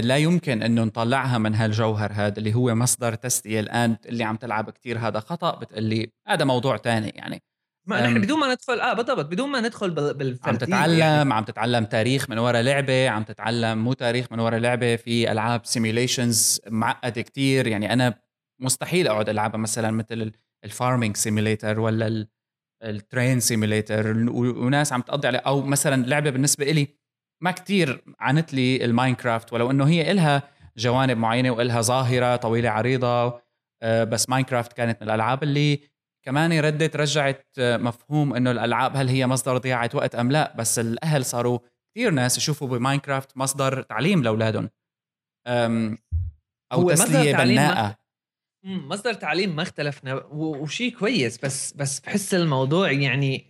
لا يمكن أنه نطلعها من هالجوهر هذا اللي هو مصدر تسلية. الآن اللي عم تلعب كتير هذا خطأ، بتقلي هذا موضوع تاني. يعني ما نحن بدون ما ندخل بالضبط بدون ما ندخل بالفردية عم تتعلم تاريخ من وراء لعبة، عم تتعلم مو تاريخ من وراء لعبة. في ألعاب سيميليشنز معقدة كتير، يعني أنا مستحيل أقعد ألعبها مثلاً مثل الفارمينج سيميليتر ولا الترين سيميليتر وناس عم تقضي عليه. أو مثلاً لعبة بالنسبة إلي ما كتير عنت لي الماينكرافت، ولو أنه هي إلها جوانب معينة وإلها ظاهرة طويلة عريضة، بس ماينكرافت كانت من الألعاب اللي كمان رجعت مفهوم أنه الألعاب هل هي مصدر ضياعة وقت أم لا. بس الأهل صاروا كتير ناس يشوفوا بماينكرافت مصدر تعليم لأولادهم أو تسلية بناءة، مصدر تعليم. ما اختلفنا وشي كويس بس بحس الموضوع يعني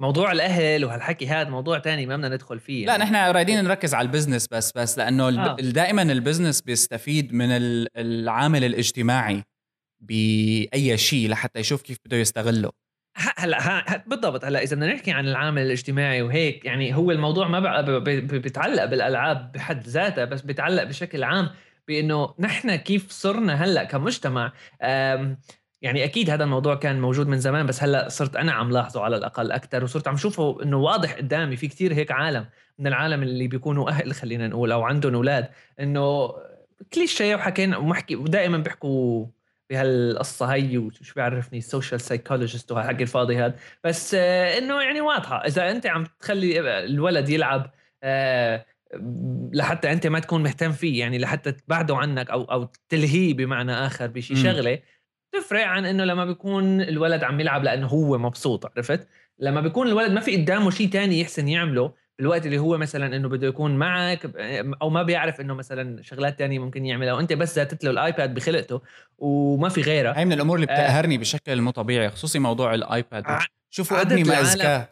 موضوع الاهل وهالحكي هذا موضوع تاني ما بدنا ندخل فيه يعني. لا نحن رايدين نركز على البزنس بس لانه دائما البزنس بيستفيد من العامل الاجتماعي باي شيء لحتى يشوف كيف بده يستغله. هلا بالضبط. هلا اذا بدنا نحكي عن العامل الاجتماعي وهيك يعني هو الموضوع ما بقى بيتعلق بالالعاب بحد ذاتها، بس بيتعلق بشكل عام بانه نحن كيف صرنا هلا كمجتمع. يعني أكيد هذا الموضوع كان موجود من زمان، بس هلأ صرت أنا عم لاحظه على الأقل أكتر، وصرت عم شوفه إنه واضح قدامي في كتير هيك عالم من العالم اللي بيكونوا أهل، خلينا نقول، أو عندهم أولاد، إنه كليشيه وحكينا ومحكي ودائما بيحكوا بهالقصة هاي وشو بيعرفني السوشيال سايكولوجيست وهالحكي الفاضي هذا، بس إنه يعني واضحة إذا أنت عم تخلي الولد يلعب لحتى أنت ما تكون مهتم فيه، يعني لحتى تبعده عنك أو تلهيه بمعنى آخر بشي شغلة، تفرق عن انه لما بيكون الولد عم يلعب لانه هو مبسوط. عرفت؟ لما بيكون الولد ما في قدامه شيء تاني يحسن يعمله بالوقت اللي هو مثلا انه بده يكون معك، او ما بيعرف انه مثلا شغلات تانية ممكن يعملها، وانت بس زادت له الايباد بخلقته وما في غيرها. هي من الامور اللي بتقهرني بشكل مو طبيعي، خصوصي موضوع الايباد. شوفوا ابني ما أذكى.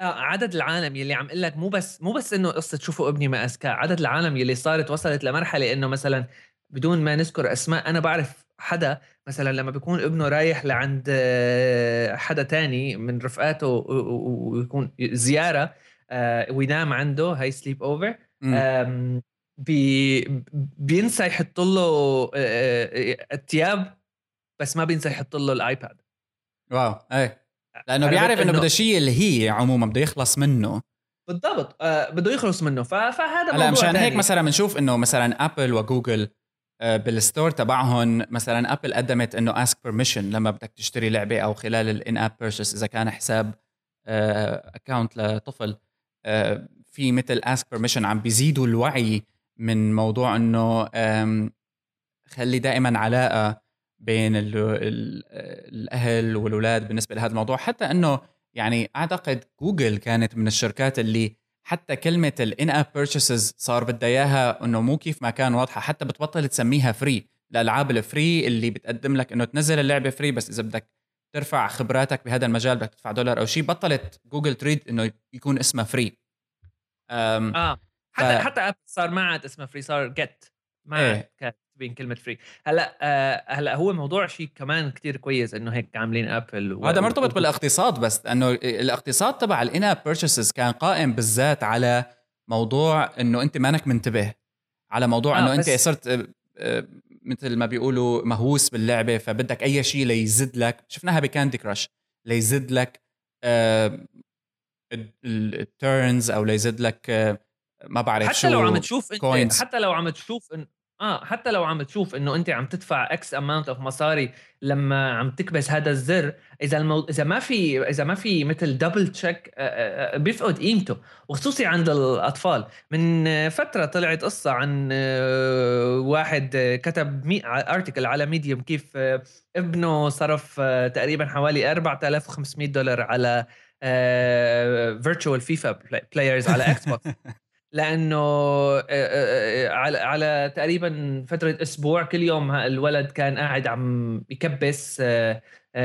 عدد العالم يلي عم قلك مو بس انه قصه شوفوا ابني ما أذكى، عدد العالم يلي صارت وصلت لمرحله انه مثلا بدون ما نذكر اسماء، انا بعرف حدا مثلا لما بيكون ابنه رايح لعند حدا تاني من رفقاته ويكون زيارة وينام عنده، هاي سليب اوفر، بينسى يحط له التياب، بس ما بينسى يحط له الايباد. واو. اي لانه بيعرف انه بده شيء اللي هي عموما بده يخلص منه. بالضبط، بده يخلص منه. فهذا موضوع مشان هيك مثلا بنشوف انه مثلا ابل وجوجل بالستور تبعهم، مثلا ابل قدمت انه اسك بيرميشن لما بدك تشتري لعبه، او خلال الان اب بيرشيس اذا كان حساب اكاونت لطفل، في مثل اسك بيرميشن. عم بيزيدوا الوعي من موضوع انه خلي دائما علاقه بين الاهل والولاد بالنسبه لهذا الموضوع. حتى انه يعني اعتقد جوجل كانت من الشركات اللي حتى كلمة الان اب بيرشيسز صار بدها اياها انه مو كيف ما كان واضحة، حتى بتبطل تسميها فري. الالعاب الفري اللي بتقدم لك انه تنزل اللعبة فري، بس اذا بدك ترفع خبراتك بهذا المجال بدك تدفع $1 او شيء. بطلت جوجل تريد انه يكون اسمها فري. حتى اب صار ما عاد اسمها فري، صار جت. ما كانت بين كلمة فري. هلا هو موضوع شيء كمان كتير كويس انه هيك عاملين ابل، وهذا مرتبط بالاقتصاد، بس انه الاقتصاد تبع الان اب بيرشيسز كان قائم بالذات على موضوع انه انت مانك منتبه، على موضوع انه انت صرت مثل ما بيقولوا مهووس باللعبة، فبدك اي شيء ليزد لك. شفناها بكاندي كراش، ليزد لك التيرنز، او ليزد لك ما بعرف شو. حتى لو عم تشوف انه انت عم تدفع اكس اماونت اوف مصاري لما عم تكبس هذا الزر، اذا ما في مثل دبل تشيك بيفقد قيمته، وخصوصي عند الاطفال. من فتره طلعت قصه عن واحد كتب ارتكل على ميديوم كيف ابنه صرف تقريبا حوالي $4,500 على فيرتشوال فيفا بلايرز على اكس بوكس، لأنه على تقريبا فترة أسبوع كل يوم الولد كان قاعد عم يكبس باي $99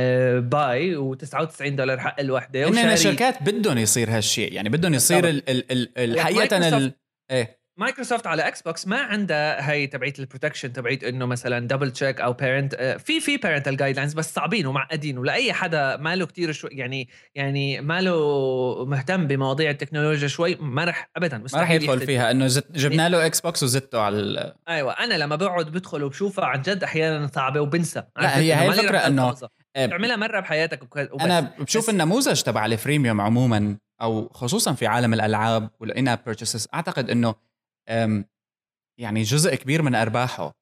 حق الوحدة. إن الشركات بدهم يصير هالشيء، يعني بدهم يصير الحقيقة. مايكروسوفت على اكس بوكس ما عندها هاي تبعية البروتكشن، تبعية انه مثلا دبل تشيك او بيرنت، في بيرنتال جايدلاينز بس صعبين ومعقدين، ولاي حدا ما له كتير يعني ما له مهتم بمواضيع التكنولوجيا شوي ما رح ابدا مستحيل يدخل فيها. انه جبنا له اكس بوكس وزدته على ايوه. انا لما بقعد بدخل وبشوفها عن جد احيانا صعبه وبنسى. لا هي الفكره انه تعملها مره بحياتك وبس. انا بشوف النموذج تبع الفريميوم عموما، او خصوصا في عالم الالعاب والان اب بيرشيسز، اعتقد انه يعني جزء كبير من أرباحه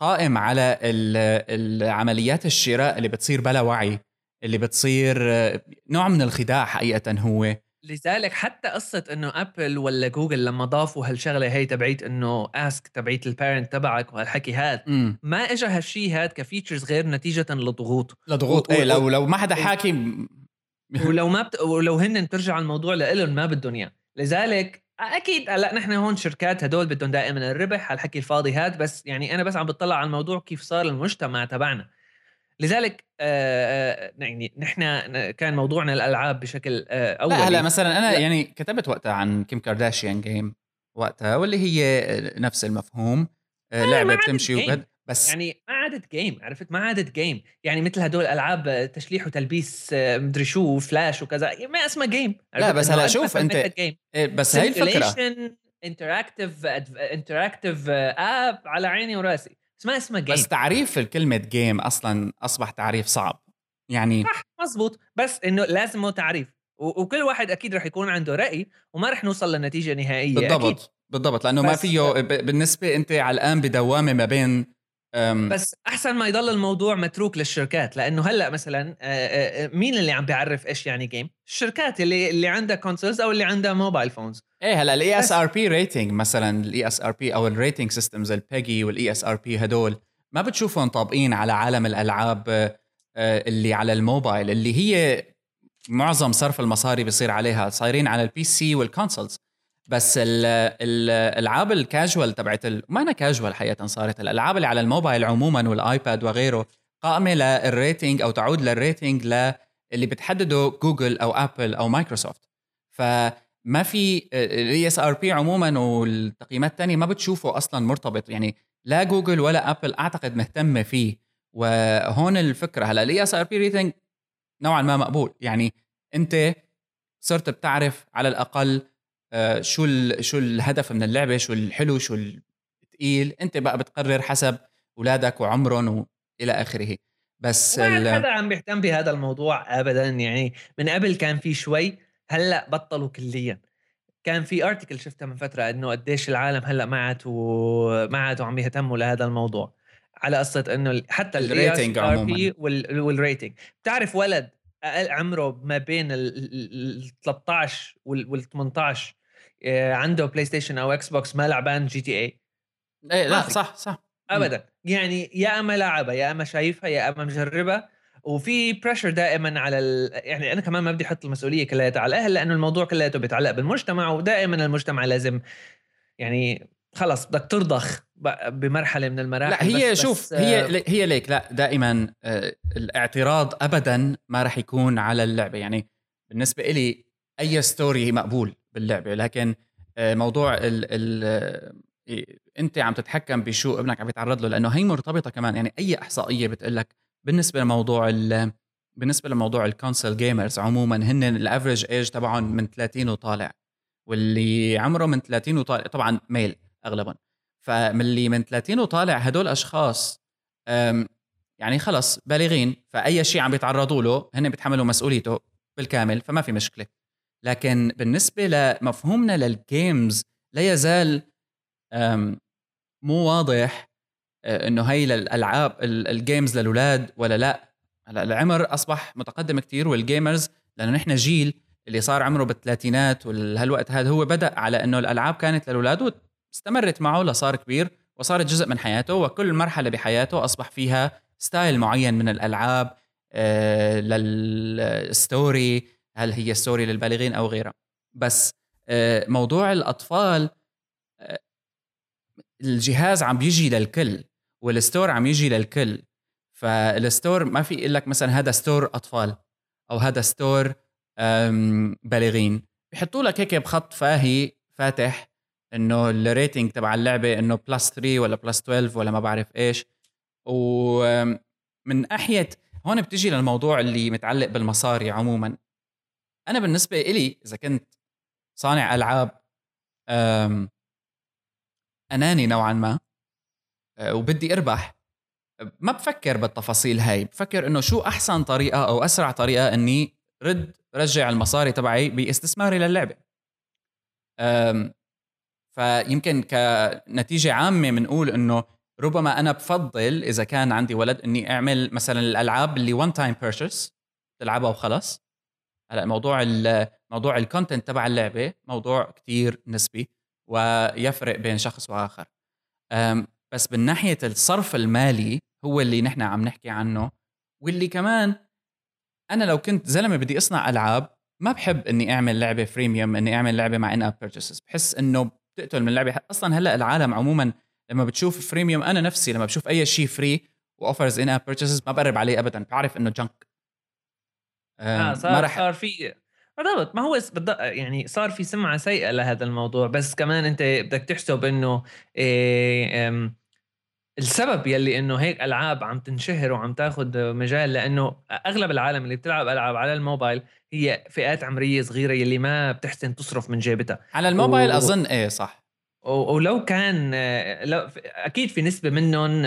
قائم على العمليات الشراء اللي بتصير بلا وعي، اللي بتصير نوع من الخداع حقيقة هو. لذلك حتى قصة إنه أبل ولا جوجل لما ضافوا هالشغلة هي تبعيت إنه آسك تبعيت البارنت تبعك وهالحكي هاد، ما إجا هالشي هاد كفيتشرز غير نتيجة لضغوط لو ما حدا حاكي ولو هن ترجع الموضوع لإلهم ما بدهم إياه. لذلك أكيد هلا نحن هون شركات هدول بدهم دائما الربح، هالحكي الفاضي هاد. بس يعني أنا بس عم بتطلع على الموضوع كيف صار المجتمع تبعنا. لذلك يعني نحن كان موضوعنا الألعاب بشكل أولي. هلا مثلا أنا يعني كتبت وقتها عن كيم كارداشيان جيم وقتها، واللي هي نفس المفهوم، لعبة بتمشي وقد بس يعني ما عادت جيم، عرفت؟ ما عادت جيم يعني مثل هدول ألعاب تشليح وتلبيس مدري شو فلاش وكذا، ما اسمها جيم. لا بس هلا شوف أنت بس هاي الفكرة interactive آب على عيني وراسي، ما اسمها جيم. بس تعريف الكلمة جيم أصلاً أصبح تعريف صعب يعني. صح مزبوط، بس إنه لازم تعريف، وكل واحد أكيد رح يكون عنده رأي وما رح نوصل لنتيجة نهائية. بالضبط أكيد. بالضبط، لأنه ما فيه بالنسبة أنت على الآن بدوامة ما بين بس أحسن ما يضل الموضوع متروك للشركات، لأنه هلأ مثلاً مين اللي عم بيعرف إيش يعني جيم؟ الشركات اللي عندها كونسولز أو اللي عندها موبايل فونز. إيه هلأ ال ESRP ريتينج مثلاً، ال ESRP أو ال ريتينج سيستمز البيجي وال ESRP هدول ما بتشوفهم طابقين على عالم الألعاب اللي على الموبايل، اللي هي معظم صرف المصاري بيصير عليها، صايرين على البي سي والكونسولز. بس الألعاب الكاجوال تبعت ما أنا كاجوال حقيقة، صارت الألعاب اللي على الموبايل عموما والآيباد وغيره قائمة للريتينج أو تعود للريتينج اللي بتحدده جوجل أو أبل أو مايكروسوفت. فما في ال ESRP عموما والتقييمات الثانية ما بتشوفه أصلا مرتبط، يعني لا جوجل ولا أبل أعتقد مهتمة فيه. وهون الفكرة، هلا ال ESRP ريتينج نوعا ما مقبول، يعني أنت صرت بتعرف على الأقل شو الهدف من اللعبة، شو الحلو شو الثقيل، انت بقى بتقرر حسب اولادك وعمرهم والى اخره. بس هذا عم بيهتم بهذا الموضوع ابدا، يعني من قبل كان في شوي، هلا بطلوا كليا. كان في ارتكل شفتها من فترة انه قديش العالم هلا ما عادوا عم يهتموا لهذا الموضوع، على قصة انه حتى الريتنج عموما والريتنج. بتعرف ولد اقل عمره ما بين ال 13 وال 18 عنده بلاي ستيشن او اكس بوكس ما لعبان جي تي اي؟ لا صح ابدا، يعني يا اما لعبها يا اما شايفها يا اما مجربها. وفي بريشر دائما على يعني انا كمان ما بدي احط المسؤوليه كلها على الاهل، لانه الموضوع كله بيتعلق بالمجتمع، ودائما المجتمع لازم يعني خلص بدك ترضخ بمرحله من المراحل. لا هي بس شوف بس هي ليك، لا دائما الاعتراض ابدا ما راح يكون على اللعبه، يعني بالنسبه لي اي ستوري مقبول باللعبه، لكن موضوع انت عم تتحكم بشو ابنك عم يتعرض له، لانه هي مرتبطه كمان. يعني اي احصائيه بتقول لك بالنسبه لموضوع الكونسول جيمرز عموما، هن الافريج ايج تبعهم من 30 وطالع، واللي عمره من 30 وطالع طبعا ميل اغلبهم، فملي من 30 وطالع هدول اشخاص يعني خلص بالغين، فاي شيء عم بيتعرضوا له هن بيتحملوا مسؤوليته بالكامل، فما في مشكله. لكن بالنسبه لمفهومنا للجيمز لا يزال مو واضح انه هي للالعاب الجيمز للولاد ولا لا. هلا العمر اصبح متقدم كتير، والجيمرز لانه نحن جيل اللي صار عمره بالثلاثينات وهالوقت هذا هو بدأ على انه الالعاب كانت للولاد واستمرت معه لصار كبير وصارت جزء من حياته، وكل مرحله بحياته اصبح فيها ستايل معين من الالعاب للستوري، هل هي ستوري للبالغين او غيرها. بس موضوع الاطفال الجهاز عم بيجي للكل والستور عم يجي للكل، فالستور ما في يقول لك مثلا هذا ستور اطفال او هذا ستور بالغين، بيحطوا لك هيك بخط فاهي فاتح انه الريتنج تبع اللعبه انه بلس 3 ولا بلس 12 ولا ما بعرف ايش. ومن ناحيه هون بتجي للموضوع اللي متعلق بالمصاري عموما. انا بالنسبه الي اذا كنت صانع العاب اناني نوعا ما وبدي اربح، ما بفكر بالتفاصيل هاي، بفكر انه شو احسن طريقه او اسرع طريقه اني رجع المصاري تبعي باستثماري للعبه. فيمكن كنتيجة عامة منقول إنه ربما أنا بفضل إذا كان عندي ولد إني أعمل مثلاً الألعاب اللي one time purchase تلعبها وخلص. هلا موضوع الكونتنت تبع اللعبة موضوع كتير نسبي ويفرق بين شخص وآخر. بس بالناحية الصرف المالي هو اللي نحن عم نحكي عنه، واللي كمان أنا لو كنت زلمة بدي أصنع ألعاب ما بحب إني أعمل لعبة فريميوم، إني أعمل لعبة مع in app purchases، بحس إنه بتقتل من اللعبة. أصلاً هلأ العالم عموماً لما بتشوف فريميوم، أنا نفسي لما بشوف أي شيء فري واوفرز ان اب بيرتشيز ما بقرب عليه ابدا، بعرف انه جنك. صار في بالضبط، ما هو يعني صار في سمعة سيئة لهذا الموضوع، بس كمان انت بدك تحسب انه السبب يلي انه هيك العاب عم تنشهر وعم تاخد مجال، لانه اغلب العالم اللي بتلعب العاب على الموبايل هي فئات عمرية صغيرة يلي ما بتحسن تصرف من جيبتها على الموبايل. اظن ايه صح. ولو كان اكيد في نسبة منهم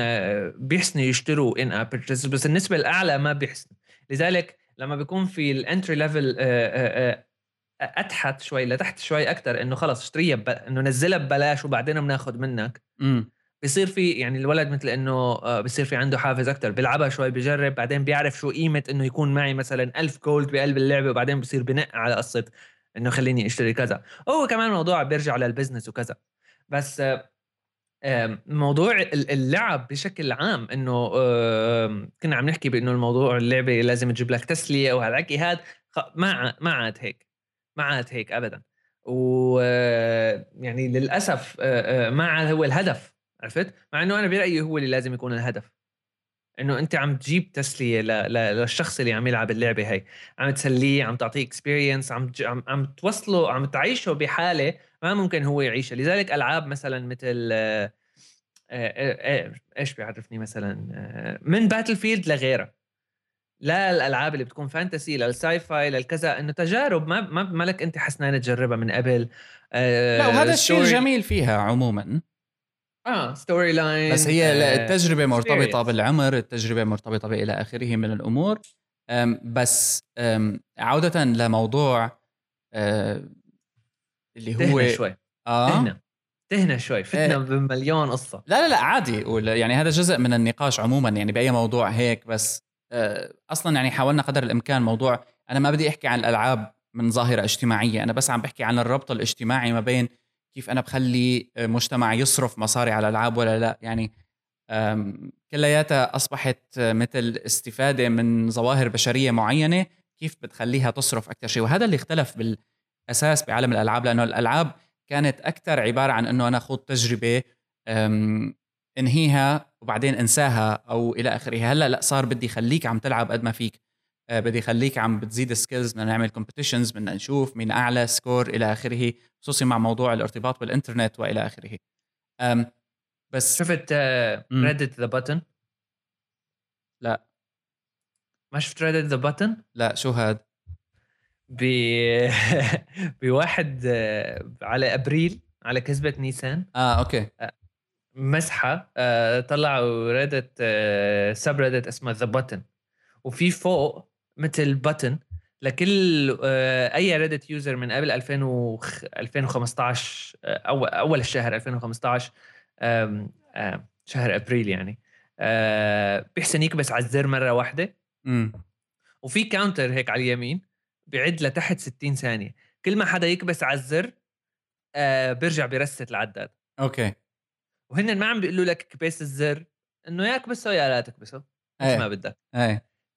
بيحسنوا يشتروا ان اب، بس النسبة الاعلى ما بيحسنوا. لذلك لما بيكون في الانتري ليفل اتحت شوي لتحت شوي اكثر، انه خلص اشتريها انه نزلها ببلاش وبعدين بناخذ منك، بيصير في يعني الولد مثل انه بيصير في عنده حافز اكثر، بيلعبها شوي بجرب، بعدين بيعرف شو قيمه انه يكون معي مثلا 1000 جولد بقلب اللعبه، وبعدين بيصير بنق على قصه انه خليني اشتري كذا. هو كمان موضوع بيرجع للبزنس وكذا، بس موضوع اللعب بشكل عام انه كنا عم نحكي بانه الموضوع اللعبه لازم تجيب لك تسليه وهالعكي هاد، ما عاد هيك، ما عاد هيك ابدا. ويعني للاسف ما عاد هو الهدف، عرفت؟ مع انه انا برايي هو اللي لازم يكون الهدف، انه انت عم تجيب تسليه للشخص اللي عم يلعب اللعبه هاي، عم تسليه، عم تعطيه اكسبيرينس، عم توصله، عم تعيشه بحاله ما ممكن هو يعيشها. لذلك العاب مثلا مثل ايش بيعرفني مثلا من باتل فيلد لغيرها، لا الالعاب اللي بتكون فانتسي للساي فاي للكذا، انه تجارب ما لك انت حسنانه تجربها من قبل. لا، وهذا الشيء الجميل فيها عموما، ستوري لاين، بس هي التجربه مرتبطه بالعمر، التجربه مرتبطه الى اخره من الامور. بس عوده لموضوع اللي هو شوي تهنا شوي فتنا بمليون قصه. لا عادي، يعني هذا جزء من النقاش عموما يعني باي موضوع هيك، بس اصلا يعني حاولنا قدر الامكان. موضوع انا ما بدي احكي عن الالعاب من ظاهره اجتماعيه، انا بس عم بحكي عن الربط الاجتماعي ما بين كيف انا بخلي مجتمع يصرف مصاري على الالعاب ولا لا. يعني كلياتها اصبحت مثل استفاده من ظواهر بشريه معينه، كيف بتخليها تصرف اكثر شيء. وهذا اللي اختلف بالاساس بعالم الالعاب، لانه الالعاب كانت أكثر عبارة عن أنه أنا أخذ تجربة أنهيها وبعدين أنساها أو إلى آخره. هلأ لا، صار بدي خليك عم تلعب قد ما فيك، بدي خليك عم بتزيد السكيلز، بدنا نعمل كومبيتيشنز، بدنا نشوف مين أعلى سكور إلى آخره، خصوصي مع موضوع الارتباط بالإنترنت وإلى آخره. بس شفت Reddit the button؟ لا، ما شفت Reddit the button؟ لا، شو هاد؟ بواحد على ابريل، على كذبة نيسان، اوكي، مسحه طلعوا ريدت سب ريدت اسمه ذا بوتن، وفي فوق مثل بوتن لكل اي ريدت يوزر من قبل 2015 او اول الشهر 2015 شهر ابريل يعني، بيحسن يكبس على الزر مره واحده، وفي كاونتر هيك على اليمين بيعد لتحت 60 ثانية، كل ما حدا يكبس على الزر بيرجع بيرست العداد. اوكي، وهن ما عم بيقولوا لك كبس الزر انه يا كبسه يا لا تكبسه، مش ما بدك.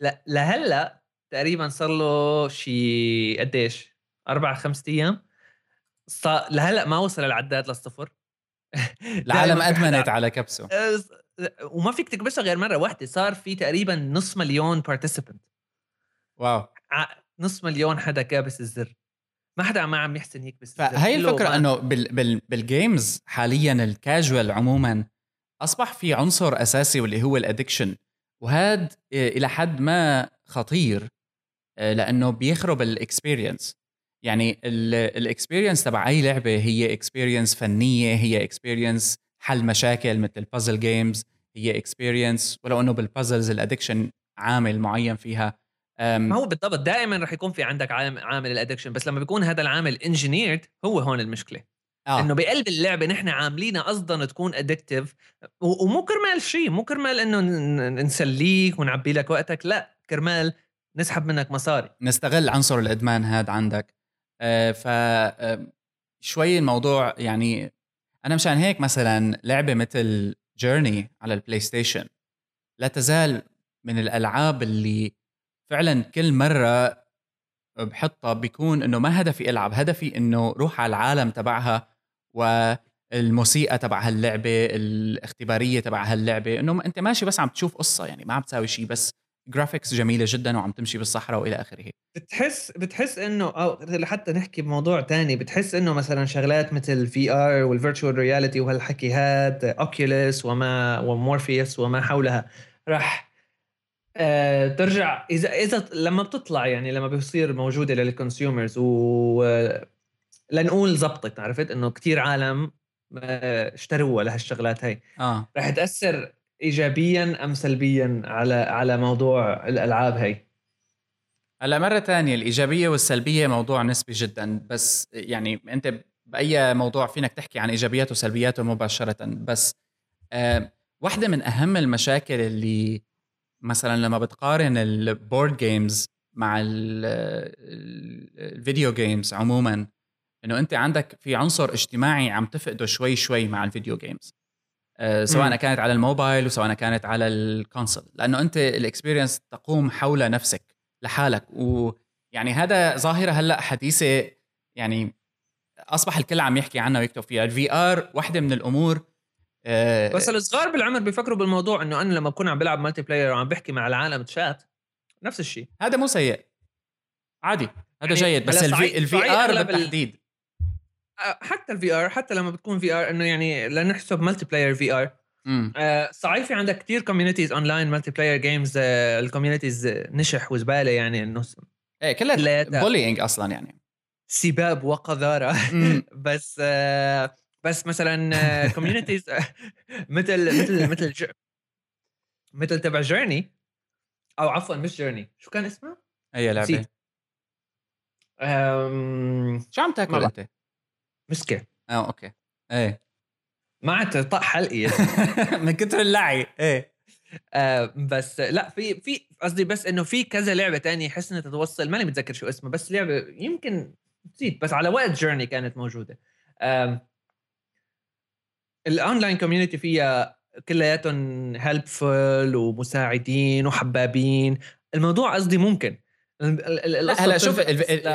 لا، لهلا تقريبا صار له شي قديش 4-5 ايام، لهلا ما وصل العداد للصفر. العالم ادمنت على كبسه، وما فيك تكبسه غير مرة واحدة. صار في تقريبا 500,000 بارتيسيبنت. واو، 500,000 حدا كابس الزر، ما حدا عم يحسن يكبس. فهي الفكرة انه بالجيمز حاليا الكاجوال عموما اصبح في عنصر اساسي واللي هو الادكشن، وهذا الى حد ما خطير لانه بيخرب الاكسبيرينس. يعني الاكسبيرينس تبع اي لعبة هي اكسبيرينس فنية، هي اكسبيرينس حل مشاكل مثل البازل جيمز، هي اكسبيرينس، ولو انه بالبازلز الادكشن عامل معين فيها. ما هو بالضبط دائما رح يكون في عندك عامل الادكشن، بس لما بيكون هذا العامل انجينيرد هو هون المشكله. انه بقلب اللعبه نحن عاملينها قصدا تكون ادكتيف، ومو كرمال شيء، مو كرمال انه نسليك ونعبي لك وقتك، لا، كرمال نسحب منك مصاري، نستغل عنصر الادمان هذا عندك. ف شوي الموضوع يعني انا مشان هيك مثلا لعبه مثل جيرني على البلاي ستيشن لا تزال من الالعاب اللي فعلا كل مرة بحطها بيكون إنه ما هدفي ألعب، هدفي إنه روح على العالم تبعها الموسيقى تبع هاللعبه، الاختباريه تبع هاللعبه، انه انت ماشي بس عم تشوف قصه، يعني ما عم تساوي شيء، بس جرافيكس جميله جدا وعم تمشي بالصحراء والى اخره. بتحس انه، او لحتى نحكي بموضوع تاني، بتحس انه مثلا شغلات مثل في ار والفيرتشوال رياليتي وهالحكي هاد، اوكيولس وما ومورفيوس وما حولها، راح ترجع اذا لما بتطلع، يعني لما بيصير موجوده للكونسيومرز، ولنقول زبطت، عرفت انه كتير عالم اشتروها لهالشغلات هاي، راح تاثر ايجابيا ام سلبيا على موضوع الالعاب هاي. هلا مره تانية الايجابيه والسلبيه موضوع نسبي جدا، بس يعني انت باي موضوع فينك تحكي عن ايجابياته وسلبياته مباشره. بس واحده من اهم المشاكل اللي مثلا لما بتقارن البورد جيمز مع الفيديو جيمز عموما، انه انت عندك في عنصر اجتماعي عم تفقده شوي شوي مع الفيديو جيمز، سواء كانت على الموبايل وسواء كانت على الكونسول، لأنه أنت الإكسبيرينس تقوم حول نفسك لحالك. ويعني هذا ظاهرة هلأ حديثة، يعني أصبح الكل عم يحكي عنها ويكتب فيها. الفي آر واحدة من الأمور، بس الصغار بالعمر بيفكروا بالموضوع، أنه أنا لما بكون عم بلعب مالتي بلاير وعم بحكي مع العالم تشات، نفس الشيء، هذا مو سيء، عادي، هذا يعني جيد. بس الفي آر بالتحديد، حتى الفي ار، حتى لما بتكون في ار، انه يعني لا نحسب ملتي بلاير في ار، صعيب. في عندك كتير كوميونيتيز اونلاين ملتي بلاير جيمز، الكوميونيتيز نشح وزباله، يعني انه ايه كلها بولينج اصلا، يعني سباب وقذاره. بس مثلا كوميونيتيز مثل تبع جيرني، او عفوا مش جيرني، شو كان اسمه اي لعبه؟ شو عم تاكل انت؟ مسكه. اوكي، ايه ما طق حلقي من كتر اللعي. ايه بس لا، في قصدي بس انه في كذا لعبه تانية حسنا تتوصل، ماني متذكر شو اسمها، بس لعبه يمكن نسيت، بس على وقت جيرني كانت موجوده. الاونلاين كوميونتي فيها كلياتهم هيلبفل ومساعدين وحبابين. الموضوع قصدي ممكن هلا شوف الفي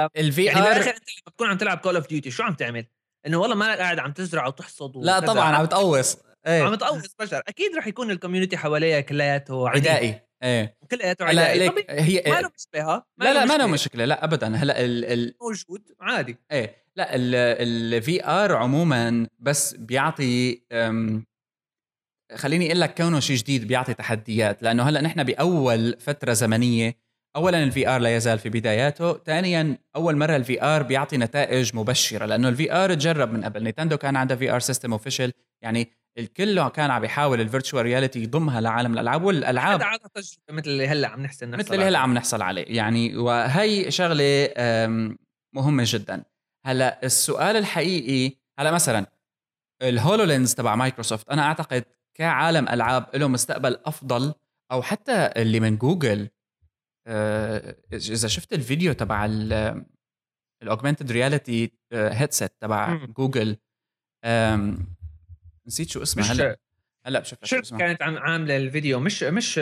ار، يعني انت بتكون عم تلعب كول اوف ديوتي، شو عم تعمل؟ انه والله ما قاعد عم تزرع وتحصد، لا طبعا عم تقوص، عم تقوص بشر، اكيد رح يكون الكوميونتي حواليه كلياته عدائي، كلياته عدائي. هي ما له مشكله، لا ما له مشكله، لا ابدا. هلا موجود عادي. لا الفي ار عموما بس بيعطي، خليني اقول لك، كونه شيء جديد بيعطي تحديات، لانه هلا نحن باول فتره زمنيه. أولاً الفي آر لا يزال في بداياته، ثانياً أول مرة الفي آر بيعطي نتائج مبشرة، لأنه الفي آر تجرب من قبل. نينتندو كان عندها في آر سيستم أوفيشل، يعني الكل كان عم يحاول الفيرتشوال رياليتي يضمها لعالم الألعاب، والألعاب مثل اللي هلأ عم نحصل عليه، يعني وهي شغلة مهمة جداً. هلأ السؤال الحقيقي، هلأ مثلاً الهولولينز تبع مايكروسوفت، أنا أعتقد كعالم ألعاب له مستقبل أفضل، أو حتى اللي من جوجل. إذا شفت الفيديو تبع الأوغمنتد رياليتي هيدسيت تبع جوجل، نسيت شو اسمه هلا بشوف لك شو اسمه. كانت عاملة الفيديو مش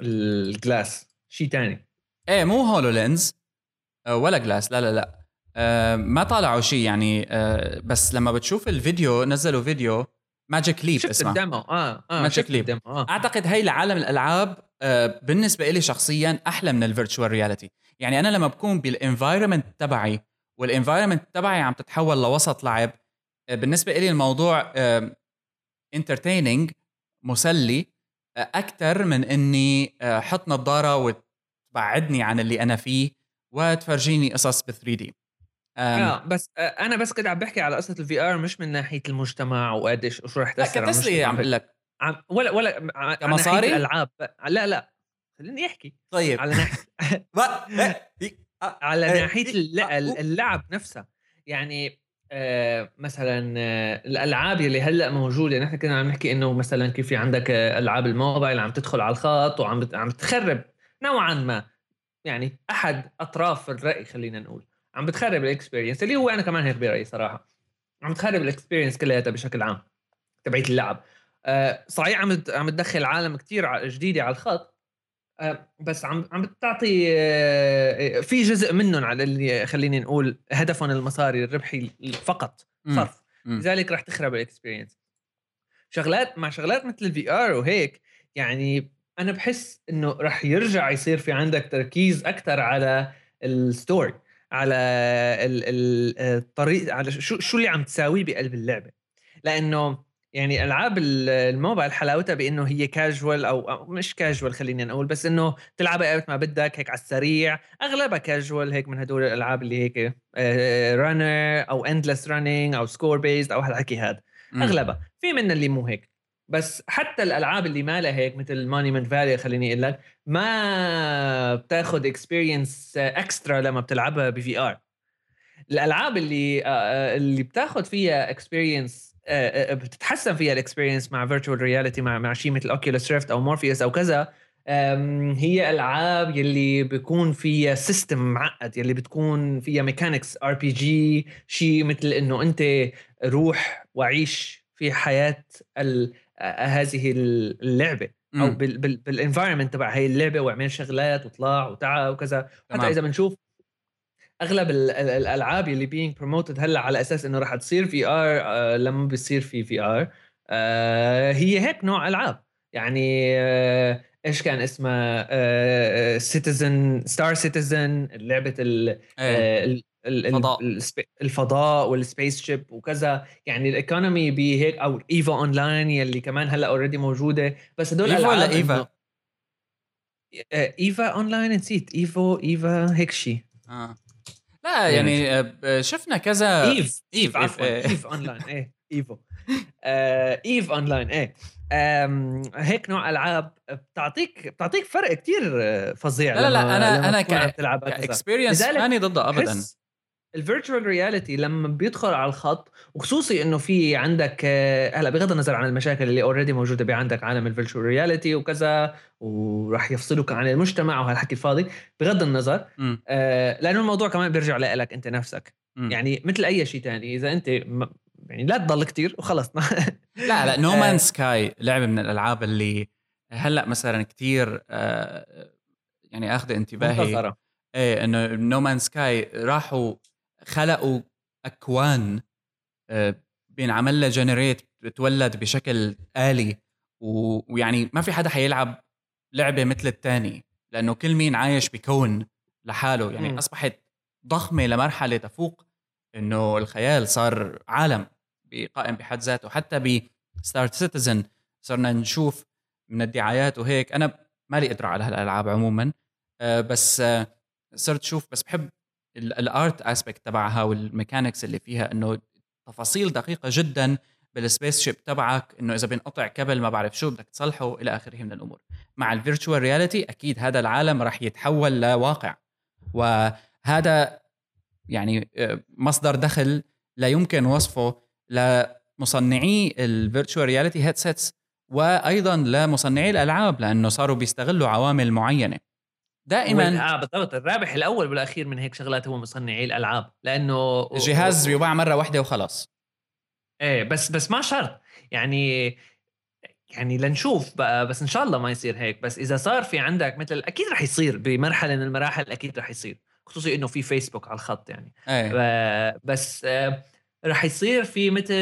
الجلاس، شيء تاني، مو هولو لينز ولا جلاس، لا ما طالعوا شيء يعني. بس لما بتشوف الفيديو، نزلوا فيديو ماجيك ليب اسمه، شفت الدمو. ماجيك ليب الدمو. أعتقد هاي لعالم الألعاب بالنسبة إلي شخصياً أحلى من الفيرتشوال رياليتي. يعني أنا لما بكون بالإنفايرمنت تبعي، والإنفايرمنت تبعي عم تتحول لوسط لعب، بالنسبة إلي الموضوع entertaining، مسلي أكتر من أني حط نظارة وتبعدني عن اللي أنا فيه وتفرجيني قصص ب3D. بس أنا بس كده عم بحكي على قصة الفي آر، مش من ناحية المجتمع وقديش شو رح تأثر. لا كتسلي عم بقول لك ولا كمصاري العاب، لا خليني احكي. طيب على ناحيه اللعب نفسها، يعني مثلا الالعاب اللي هلا موجوده، نحن كنا عم نحكي انه مثلا كيف في عندك العاب الموبايل عم تدخل على الخط وعم تخرب نوعا ما، يعني احد اطراف الراي، خلينا نقول عم بتخرب الاكسبيرينس، اللي هو انا كمان هيك برايي صراحه، عم تخرب الاكسبيرينس كلها بشكل عام تبعيت اللعب. صحيح عم تدخل عالم كتير جديدة على الخط، بس عم بتعطي في جزء منهم على اللي، خليني نقول، هدفهم المصاري الربحي فقط، صرف. لذلك راح تخرب الاكسبيرينس. شغلات مع شغلات مثل الفي ار وهيك يعني انا بحس انه راح يرجع يصير في عندك تركيز اكثر على الستوري، على الطريق، على شو اللي عم تساويه بقلب اللعبه. لانه يعني العاب الموبايل حلاوتها بانه هي كاجوال او مش كاجوال، خليني نقول بس انه تلعبها وقت ما بدك هيك على السريع، اغلبها كاجوال هيك من هدول الالعاب اللي هيك رانر او اندلس رانينج او سكور بيزد او هالحكي هذا، اغلبها في منها اللي مو هيك. بس حتى الالعاب اللي ما لها هيك مثل مونيمنت فالي، خليني اقول لك ما بتاخذ اكسبيرينس اكسترا لما بتلعبها بفي ار. الالعاب اللي بتاخذ فيها اكسبيرينس، بتتحسن فيها الاكسبيرينس مع فيرتشوال رياليتي، مع شيء مثل اوكيولس ريفت او مورفيوس او كذا، هي العاب يلي بيكون فيها سيستم معقد، يلي بتكون فيها ميكانيكس ار بي جي، شيء مثل انه انت روح وعيش في حياه هذه اللعبة أو بالإنفايرمنت تبع هاي اللعبة، وعمل شغلات وطلع وتعا وكذا. حتى إذا بنشوف أغلب الألعاب اللي بين بروموتد هلا على أساس إنه راح تصير في آر، لما بيصير في VR هي هيك نوع ألعاب. يعني إيش كان اسمها، ستار سيتيزن، لعبة الفضاء والسبيس شيب وكذا. يعني الايكونومي بهيك، او ايفا اونلاين يلي كمان هلا اوريدي موجوده. بس هدول العاب ايفا اونلاين، نسيت ايفا هيك شيء. لا يعني شفنا كذا ايف اونلاين، ايف اونلاين، هيك نوع العاب بتعطيك فرق كتير فظيع. لا انا كاكسبيرينس ماني ضدها ابدا. الفيرتشوال رياليتي لما بيدخل على الخط، وخصوصي انه في عندك هلا بغض النظر عن المشاكل اللي اوريدي موجوده بعندك عالم الفيرتشوال رياليتي وكذا، وراح يفصلوك عن المجتمع وهالحكي الفاضي، بغض النظر لانه الموضوع كمان بيرجع لك انت نفسك. يعني مثل اي شيء تاني، اذا انت يعني لا تضل كتير وخلص. لا No Man's Sky لعبة من الألعاب اللي هلأ مثلا كتير يعني أخذ انتباهي، إيه، إنه No Man's Sky راحوا خلقوا أكوان بينعمل لها جنريت، بتولد بشكل آلي، ويعني ما في حدا حيلعب لعبة مثل التاني، لأنه كل مين عايش بكون لحاله. يعني أصبحت ضخمة لمرحلة تفوق إنه الخيال، صار عالم قائم بحد ذاته. حتى بستار سيتيزن صرنا نشوف من الدعايات وهيك، أنا ما لي أدرى على هالألعاب عموما، بس صرت شوف، بس بحب الارت اسبكت تبعها والميكانيكس اللي فيها، إنه تفاصيل دقيقة جدا بالسبيس شيب تبعك، إنه إذا بنقطع كبل ما بعرف شو بدك تصلحه إلى آخره من الأمور. مع الفيرتشوال رياليتي أكيد هذا العالم راح يتحول لواقع، وهذا يعني مصدر دخل لا يمكن وصفه لمصنعي الفيرتشوال رياليتي هيدسيتس، وايضا لمصنعي الالعاب، لانه صاروا بيستغلوا عوامل معينه دائما. بالضبط، الرابح الاول والاخير من هيك شغلات هو مصنعي الالعاب، لانه الجهاز بيباع مره واحده وخلاص. ايه، بس ما شرط يعني لنشوف بقى، بس ان شاء الله ما يصير هيك. بس اذا صار في عندك مثل، اكيد رح يصير بمرحله من المراحل، اكيد رح يصير، خصوصي انه في فيسبوك على الخط يعني. بس رح يصير في مثل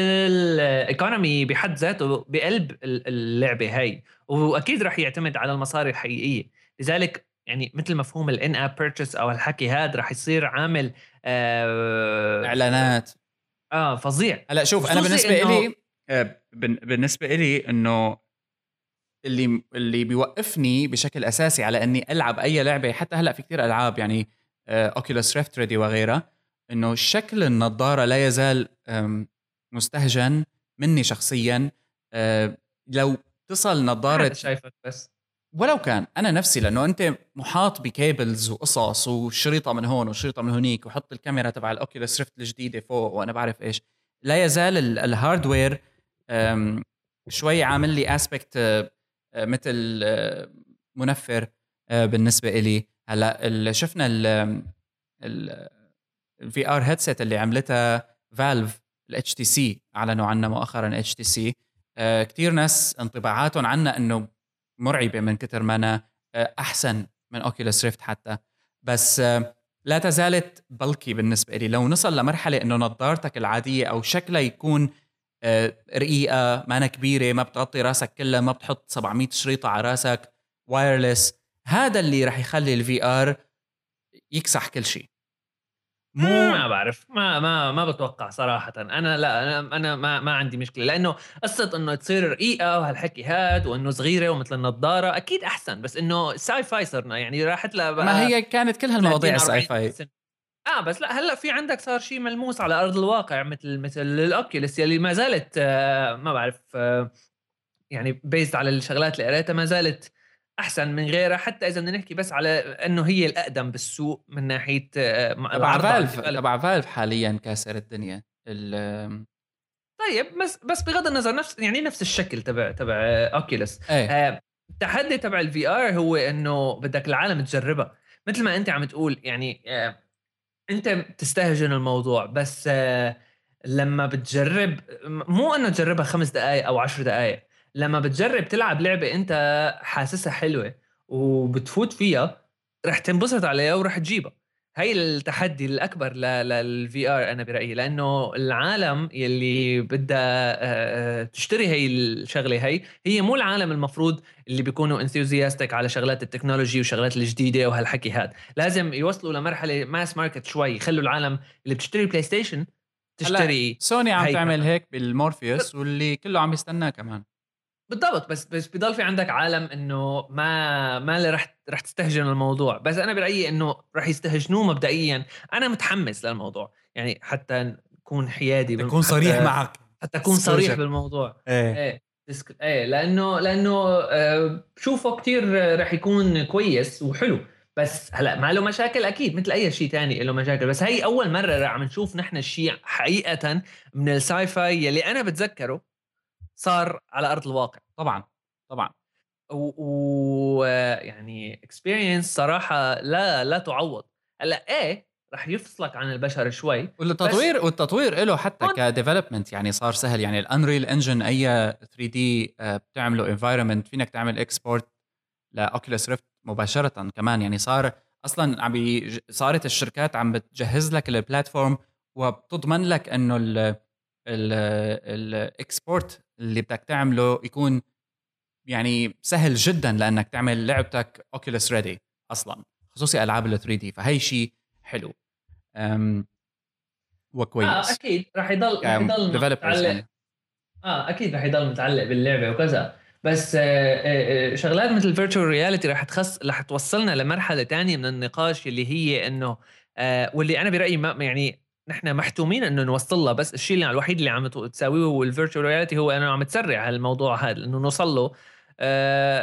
ايكونومي بحد ذاته بقلب اللعبه هاي، واكيد رح يعتمد على المصاري الحقيقيه. لذلك يعني مثل مفهوم الان اب بيرتشيس او الحكي هذا رح يصير عامل اعلانات فظيع. هلا شوف، انا بالنسبه لي انه اللي بيوقفني بشكل اساسي على اني العب اي لعبه، حتى هلا في كتير العاب يعني اوكيولس ريفت ريدي وغيرها، انه شكل النظاره لا يزال مستهجن مني شخصيا. لو تصل نظاره شايفك بس، ولو كان انا نفسي، لانه انت محاط بكابلز وقصص وشريطه من هون وشريطه من هنيك، وحط الكاميرا تبع الاوكيولس ريفت الجديده فوق وانا بعرف ايش. لا يزال الهاردوير شوي عامل لي اسبكت مثل منفر بالنسبه لي. هلا شفنا ال VR headset اللي عملتها فالف، ال HTC اعلنوا عنها مؤخرا. HTC كتير ناس انطباعاتهم عنها انه مرعبه من كتر ما انا احسن من Oculus Rift حتى. بس لا تزالت بلكي بالنسبة لي. لو نصل لمرحلة إنه نظارتك العادية أو شكلها يكون رقيقة مانا كبيرة، ما بتغطي راسك كلها، ما بتحط 700 شريطة على راسك، وايرلس، هذا اللي رح يخلي الفي آر يكسح كل شيء. مو ما بعرف، ما بتوقع صراحة. أنا لا أنا ما عندي مشكلة، لأنه قصة إنه تصير رقيقة وهالحكي هاد وإنه صغيرة ومثل النظارة أكيد أحسن، بس إنه ساي فاي صرنا يعني راحت لها. ما هي كانت كل هالمواضيع ساي فاي بس لا هلا في عندك صار شيء ملموس على أرض الواقع مثل الأوكيولس اللي ما زالت ما بعرف يعني بيزد على الشغلات اللي قريتها ما زالت أحسن من غيرها، حتى إذا بدنا نحكي بس على أنه هي الأقدم بالسوق من ناحية تبع فالف حالياً كاسر الدنيا. طيب بس بغض النظر نفس الشكل تبع أوكيولس. التحدي تبع الفي آر هو أنه بدك العالم تجربها مثل ما أنت عم تقول، يعني أنت تستهجن الموضوع، بس لما بتجرب مو أنه تجربها 5 دقايق أو 10 دقايق، لما بتجرب تلعب لعبة أنت حاسسها حلوة وبتفوت فيها رح تنبسط عليها ورح تجيبها. هاي التحدي الأكبر للفي آر أنا برأيي، لأنه العالم يلي بدها تشتري هاي الشغلة هي مو العالم المفروض اللي بيكونوا انثيوزياستيك على شغلات التكنولوجي وشغلات الجديدة وهالحكي هاد. لازم يوصلوا لمرحلة ماس ماركت شوي، يخلوا العالم اللي بتشتري بلاي ستيشن تشتري. سوني عم تعمل هيك بالمورفيوس واللي كله عم يستناه كمان. بالضبط، بس بضل في عندك عالم انه ما رح تستهجن الموضوع، بس انا برأيي انه رح يستهجنوه مبدئيا. انا متحمس للموضوع، يعني حتى نكون حيادي، تكون صريح معك، حتى اكون صريح بالموضوع. ايه لانه بشوفه كتير رح يكون كويس وحلو، بس هلا ما له مشاكل اكيد مثل اي شيء تاني له مشاكل، بس هي اول مرة عم نشوف نحن شيء حقيقة من الساي فاي اللي انا بتذكره صار على أرض الواقع. طبعاً يعني experience صراحة لا تعوض. هلا رح يفصلك عن البشر شوي، والتطوير له حتى كديفلوبمنت يعني صار سهل. يعني الأنريل إنجن أي 3D بتعمله environment فينك تعمل إكسبورت لأوكيولس ريفت مباشرة كمان. يعني صار أصلاً صارت الشركات عم بتجهز لك البلاتفورم وبتضمن لك إنه الإكسبورت اللي بدك تعمله يكون يعني سهل جدا، لأنك تعمل لعبتك Oculus Ready أصلا، خصوصي ألعاب ال 3D. فهي شيء حلو وكويس. أكيد رح يضل متعلق. أكيد رح يضل متعلق باللعبة وكذا، بس شغلات مثل Virtual Reality رح توصلنا لمرحلة تانية من النقاش، اللي هي إنه واللي أنا برأيي يعني نحن محتومين انه نوصل له. بس الشيء اللي الوحيد اللي عم تساويه هو الفيرتشوال رياليتي، هو انه عم تسرع هالموضوع هذا انه نوصل له.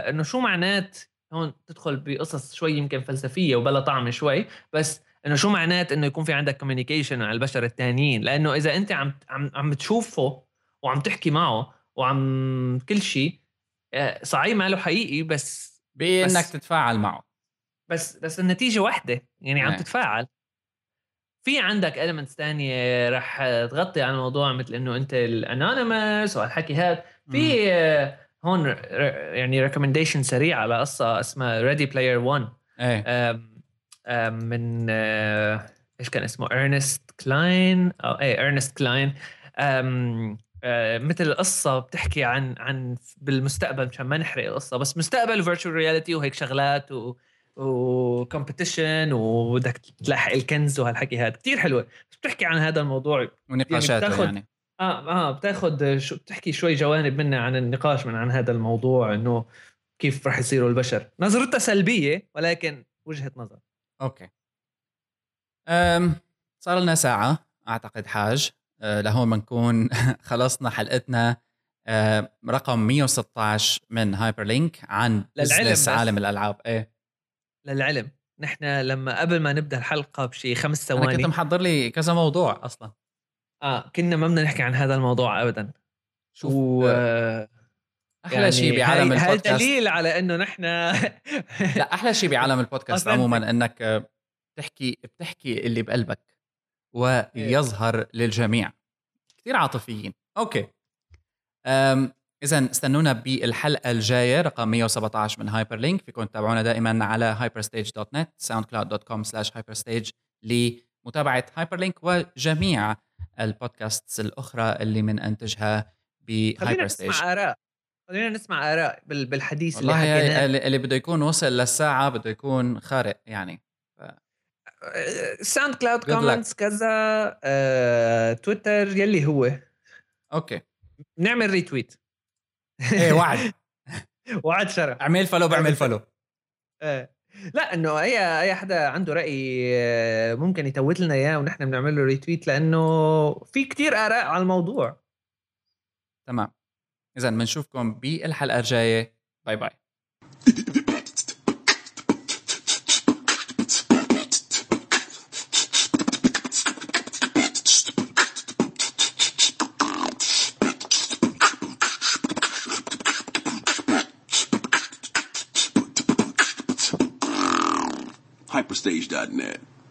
انه شو معنات، هون تدخل بقصص شوي يمكن فلسفيه وبلا طعم شوي، بس انه شو معنات انه يكون في عندك كوميونيكيشن على البشر التانيين. لانه اذا انت عم تشوفه وعم تحكي معه وعم كل شيء صعيب ما له حقيقي، بس بانك تتفاعل معه، بس النتيجه واحده، يعني عم تتفاعل. في عندك elements تانية رح تغطي عن الموضوع، مثل انه انت الانونيمس والحكي هاد. في هون يعني recommendation سريع على قصة اسمها Ready Player One من ايش كان اسمه، Ernest Cline او Ernest Cline. مثل قصة بتحكي عن بالمستقبل، مشان ما نحرق القصة، بس مستقبل virtual reality وهيك شغلات وكمبيتيشن وبدك تلاحق الكنز وهالحكي هذا. كتير حلوة، بتحكي عن هذا الموضوع ونقاشاته. يعني بتاخد بتحكي شوي جوانب منها عن النقاش عن هذا الموضوع، انه كيف رح يصيروا البشر. نظرتها سلبية ولكن وجهة نظر. اوكي، صار لنا ساعة اعتقد حاج، لهون بنكون خلصنا حلقتنا رقم 116 من هايبرلينك عن بزنس عالم الالعاب. للعلم، نحن لما قبل ما نبدأ الحلقة بشي 5 ثواني أنا كنت محضر لي كذا موضوع أصلا. كنا ما بدنا نحكي عن هذا الموضوع أبدا. شوف أحلى يعني شيء بعالم البودكاست، هل دليل على أنه نحن لا، أحلى شيء بعالم البودكاست عموما أنك بتحكي اللي بقلبك ويظهر للجميع. كتير عاطفيين. أوكي، إذن استنونا بالحلقة الجاية رقم 117 من هايبرلينك. فيكن تابعونا دائما على hyperstage.net, soundcloud.com/hyperstage, لمتابعة هايبرلينك وجميع البودكاستس الأخرى اللي من أنتجها بهايبر ستيشن. خلينا نسمع آراء بالحديث اللي حكيناه. اللي بده يكون وصل للساعة بده يكون خارق يعني. ساوند كلاود كومنتس كذا تويتر يلي هو اوكي نعمل ريتويت ايه وعد شرع اعمل فولو بعمل فولو لا انه اي حدا عنده راي ممكن يتوت لنا اياه ونحن بنعمل له ريتويت لانه في كتير اراء على الموضوع. تمام اذا بنشوفكم بالحلقه الجايه. باي باي. Stage.net